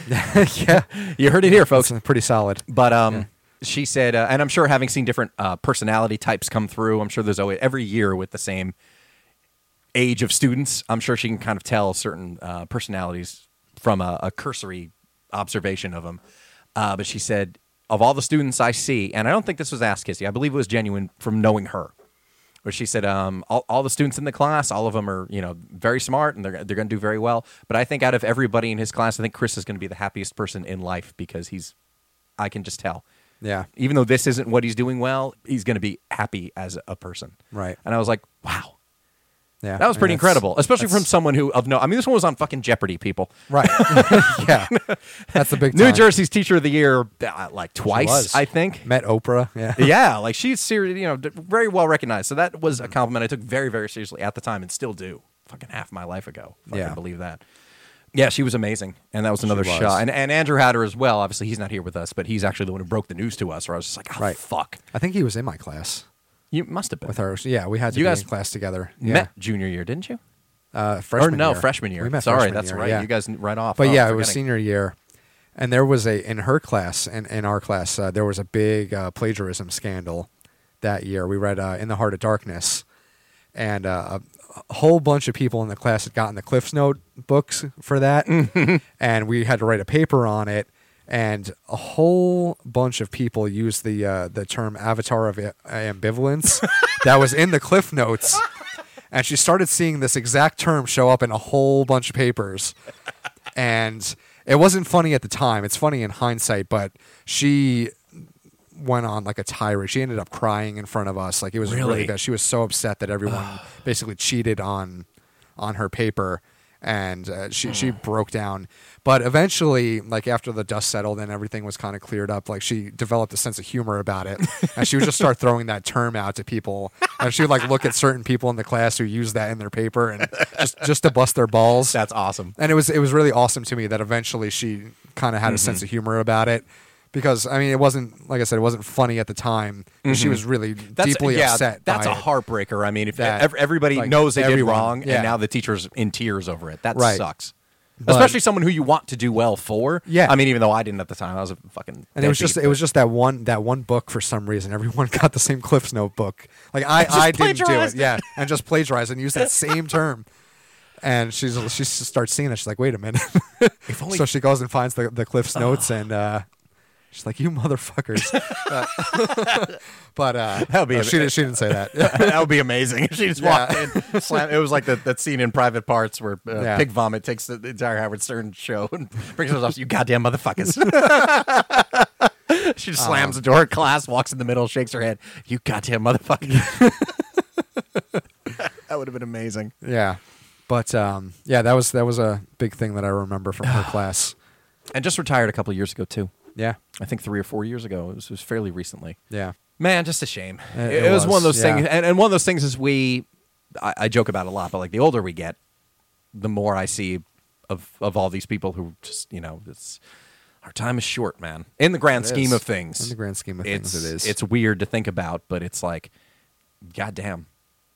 Yeah. You heard it here, folks. That's pretty solid. But, um, yeah. She said, uh, and I'm sure having seen different uh, personality types come through, I'm sure there's always every year with the same age of students, I'm sure she can kind of tell certain uh, personalities from a, a cursory observation of them. Uh, but she said, of all the students I see, and I don't think this was ass-kissy, I believe it was genuine from knowing her, where she said, um, all, all the students in the class, all of them are, you know, very smart and they're, they're going to do very well. But I think out of everybody in his class, I think Chris is going to be the happiest person in life because he's, I can just tell. Yeah. Even though this isn't what he's doing well, he's going to be happy as a person. Right. And I was like, wow. Yeah, that was pretty incredible, especially from someone who of no. I mean, this one was on fucking Jeopardy, people. Right? Yeah, that's the big time. New Jersey's Teacher of the Year, uh, like twice, I think. Met Oprah. Yeah, yeah, like she's serious, you know, very well recognized. So that was a compliment I took very, very seriously at the time, and still do. Fucking half my life ago, if yeah. I can believe that. Yeah, she was amazing, and that was another was. shot. And and Andrew had her as well. Obviously, he's not here with us, but he's actually the one who broke the news to us. Where I was just like, oh, right. fuck. I think he was in my class. You must have been. With our, yeah, we had to you be guys in class together. You yeah. met junior year, didn't you? Uh, freshman or no, year. freshman year. We met Sorry, freshman that's year, right. Yeah. You guys right off. But oh, yeah, it was senior year. And there was a, in her class, and in, in our class, uh, there was a big uh, plagiarism scandal that year. We read uh, In the Heart of Darkness. And uh, a whole bunch of people in the class had gotten the Cliff's Note books for that. And we had to write a paper on it. And a whole bunch of people used the uh, the term avatar of ambivalence that was in the Cliff Notes. And she started seeing this exact term show up in a whole bunch of papers. And it wasn't funny at the time. It's funny in hindsight, but she went on like a tirade. She ended up crying in front of us. Like it was really, really bad. She was so upset that everyone basically cheated on on her paper. And uh, she she broke down, but eventually, like after the dust settled and everything was kind of cleared up, like she developed a sense of humor about it, and she would just start throwing that term out to people, and she would like look at certain people in the class who use that in their paper, and just just to bust their balls. That's awesome. And it was it was really awesome to me that eventually she kind of had mm-hmm. a sense of humor about it. Because, I mean, it wasn't, like I said, it wasn't funny at the time. Mm-hmm. She was really that's, deeply yeah, upset That's by a it. heartbreaker. I mean, if that, everybody like knows they everyone, did wrong, yeah. and now the teacher's in tears over it. That right. sucks. But, especially someone who you want to do well for. Yeah. I mean, even though I didn't at the time. I was a fucking... And it was just but. it was just that one that one book for some reason. Everyone got the same Cliff's Note book. Like, I, I didn't do it. Yeah, and just plagiarized and used that same term. And she's she starts seeing it. She's like, wait a minute. If only... So she goes and finds the, the Cliff's Notes and... Uh, She's like, you motherfuckers. Uh, but uh, that would be no, she, she didn't say that. That would be amazing. She just walked yeah. in. Slammed. It was like the, that scene in Private Parts where uh, yeah. Pig Vomit takes the entire Howard Stern show and brings us off. You goddamn motherfuckers. She just slams um, the door at class, walks in the middle, shakes her head. You goddamn motherfuckers. That would have been amazing. Yeah. But um, yeah, that was, that was a big thing that I remember from her class. And just retired a couple of years ago, too. Yeah, I think three or four years ago. It was, it was fairly recently. Yeah, man, just a shame. It, it, it was one of those yeah. things, and, and one of those things is we. I, I joke about it a lot, but like the older we get, the more I see of of all these people who just you know, it's our time is short, man. In the grand it scheme is. of things, in the grand scheme of things, it is. It's weird to think about, but it's like, goddamn,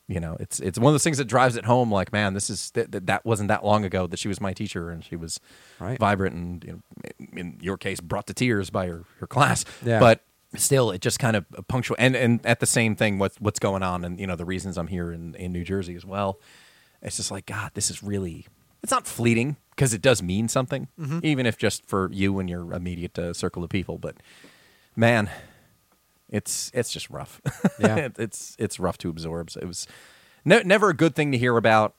you know, it's it's one of those things that drives it home. Like, man, this is th- th- that wasn't that long ago that she was my teacher, and she was right. vibrant and. You know, in your case, brought to tears by her, her class. Yeah. But still, it just kind of punctuates. And, and at the same thing, what's what's going on, and you know the reasons I'm here in, in New Jersey as well. It's just like, God, this is really, it's not fleeting because it does mean something, mm-hmm. even if just for you and your immediate uh, circle of people. But man, it's it's just rough. Yeah. it, it's it's rough to absorb. So it was no, never a good thing to hear about,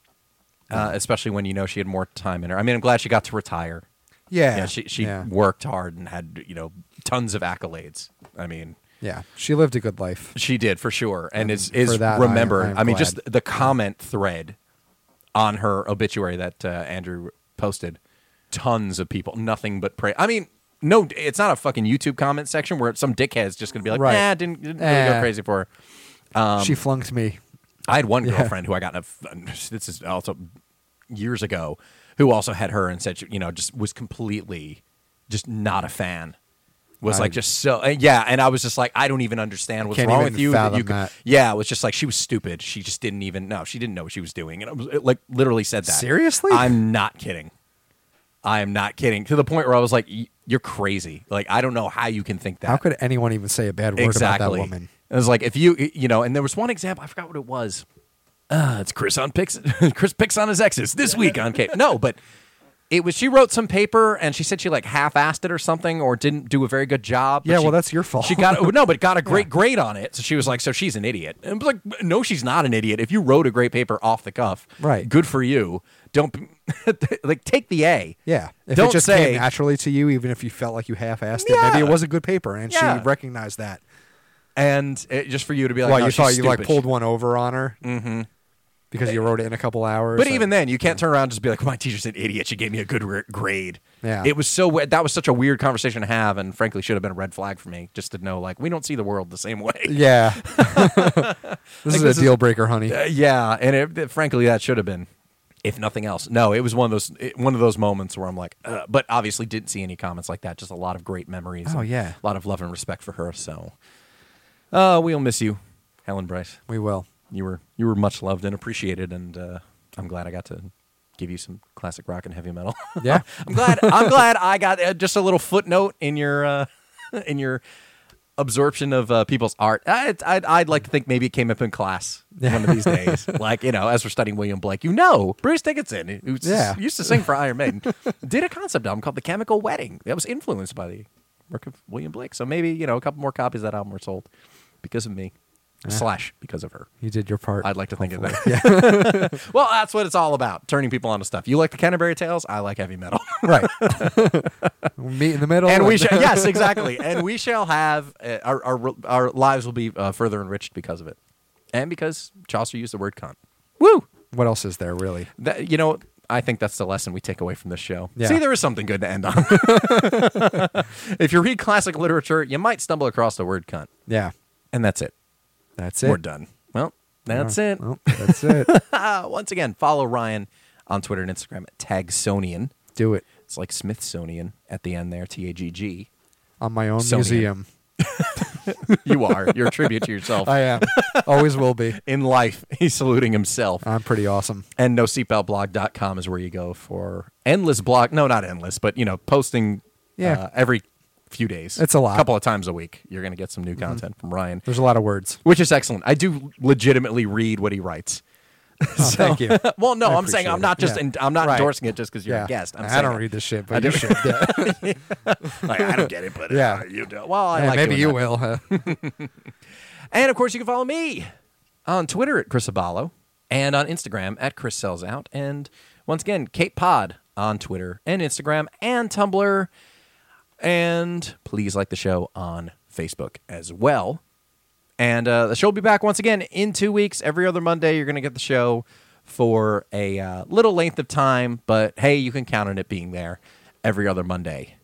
uh, especially when you know she had more time in her. I mean, I'm glad she got to retire. Yeah, you know, she she yeah. worked hard and had you know tons of accolades. I mean, yeah, she lived a good life. She did for sure, and, and is is that, remembered. I, I mean, glad. Just the comment thread on her obituary that uh, Andrew posted, tons of people, nothing but praise. I mean, no, it's not a fucking YouTube comment section where some dickhead's just gonna be like, right. nah, didn't, didn't eh. really go crazy for her. Um, she flunked me. I had one girlfriend yeah. who I got in a. This is also years ago. Who also had her and said, you know, just was completely just not a fan. Was I, like just so, yeah. And I was just like, I don't even understand what's wrong with you. That you could, that. Yeah, it was just like she was stupid. She just didn't even know. She didn't know what she was doing. And I was it like, literally said that. Seriously? I'm not kidding. I am not kidding. To the point where I was like, you're crazy. Like, I don't know how you can think that. How could anyone even say a bad word exactly. about that woman? It was like, if you, you know, and there was one example, I forgot what it was. Uh, it's Chris on picks. Chris picks on his exes this week on Cape. No, but it was. She wrote some paper and she said she like half-assed it or something, or didn't do a very good job. Yeah, she, well, that's your fault. She got no, but got a great yeah. grade on it. So she was like, so she's an idiot. And I was like, no, she's not an idiot. If you wrote a great paper off the cuff, right? Good for you. Don't like take the A. Yeah, if don't it just say, came naturally to you, even if you felt like you half-assed yeah. it. Maybe it was a good paper, and yeah. she recognized that. And it, just for you to be like, well, no, you thought you like pulled one over on her. Mm-hmm. Because you wrote it in a couple hours. But so. Even then, you can't turn around and just be like, my teacher's an idiot. She gave me a good re- grade. Yeah. It was so weird. That was such a weird conversation to have, and frankly, should have been a red flag for me just to know, like, we don't see the world the same way. Yeah. this like, is this a deal breaker, honey. Uh, yeah. And it, it, frankly, that should have been, if nothing else. No, it was one of those it, one of those moments where I'm like, uh, but obviously didn't see any comments like that. Just a lot of great memories. Oh, yeah. A lot of love and respect for her. So uh, we'll miss you, Helen Bryce. We will. You were you were much loved and appreciated, and uh, I'm glad I got to give you some classic rock and heavy metal. Yeah, I'm glad I'm glad I got uh, just a little footnote in your uh, in your absorption of uh, people's art. I, I'd I'd like to think maybe it came up in class yeah. one of these days, like you know, as we're studying William Blake. You know, Bruce Dickinson, who yeah. used to sing for Iron Maiden, did a concept album called The Chemical Wedding that was influenced by the work of William Blake. So maybe you know a couple more copies of that album were sold because of me. Yeah. Slash because of her. You did your part. I'd like to hopefully. think of that. Yeah. Well, that's what it's all about, turning people onto stuff. You like the Canterbury Tales? I like heavy metal. Right. Meet in the middle. And we sh- Yes, exactly. And we shall have, uh, our, our our lives will be uh, further enriched because of it. And because Chaucer used the word cunt. Woo! What else is there, really? That, you know, I think that's the lesson we take away from this show. Yeah. See, there is something good to end on. If you read classic literature, you might stumble across the word cunt. Yeah. And that's it. That's it. We're done. Well, that's yeah. it. Well, that's it. Once again, follow Ryan on Twitter and Instagram at Tagsonian. Do it. It's like Smithsonian at the end there, T A G G. On my own Sonian. Museum. You are. You're a tribute to yourself. I am. Always will be. In life, he's saluting himself. I'm pretty awesome. And no seat belt blog dot com is where you go for endless blog. No, not endless, but, you know, posting yeah. uh, every... few days. It's a lot. A couple of times a week. You're going to get some new content mm-hmm. from Ryan. There's a lot of words. Which is excellent. I do legitimately read what he writes. Oh, so, thank you. Well, no, I I'm saying I'm not just yeah. in, I'm not right. endorsing it just because you're yeah. a guest. I'm I saying don't read this shit, but I you do. should. Yeah. Like, I don't get it, but yeah. uh, you do. Well, I yeah, like maybe you that. will. Huh? And, of course, you can follow me on Twitter at Chris Abballo and on Instagram at Chris Sells Out. And, once again, Cape Pod on Twitter and Instagram and Tumblr. And please like the show on Facebook as well. And uh, the show will be back once again in two weeks. Every other Monday, you're going to get the show for a uh, little length of time. But, hey, you can count on it being there every other Monday.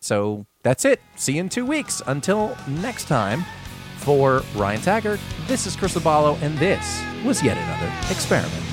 So that's it. See you in two weeks. Until next time, for Ryan Taggart, this is Chris Abballo, and this was yet another experiment.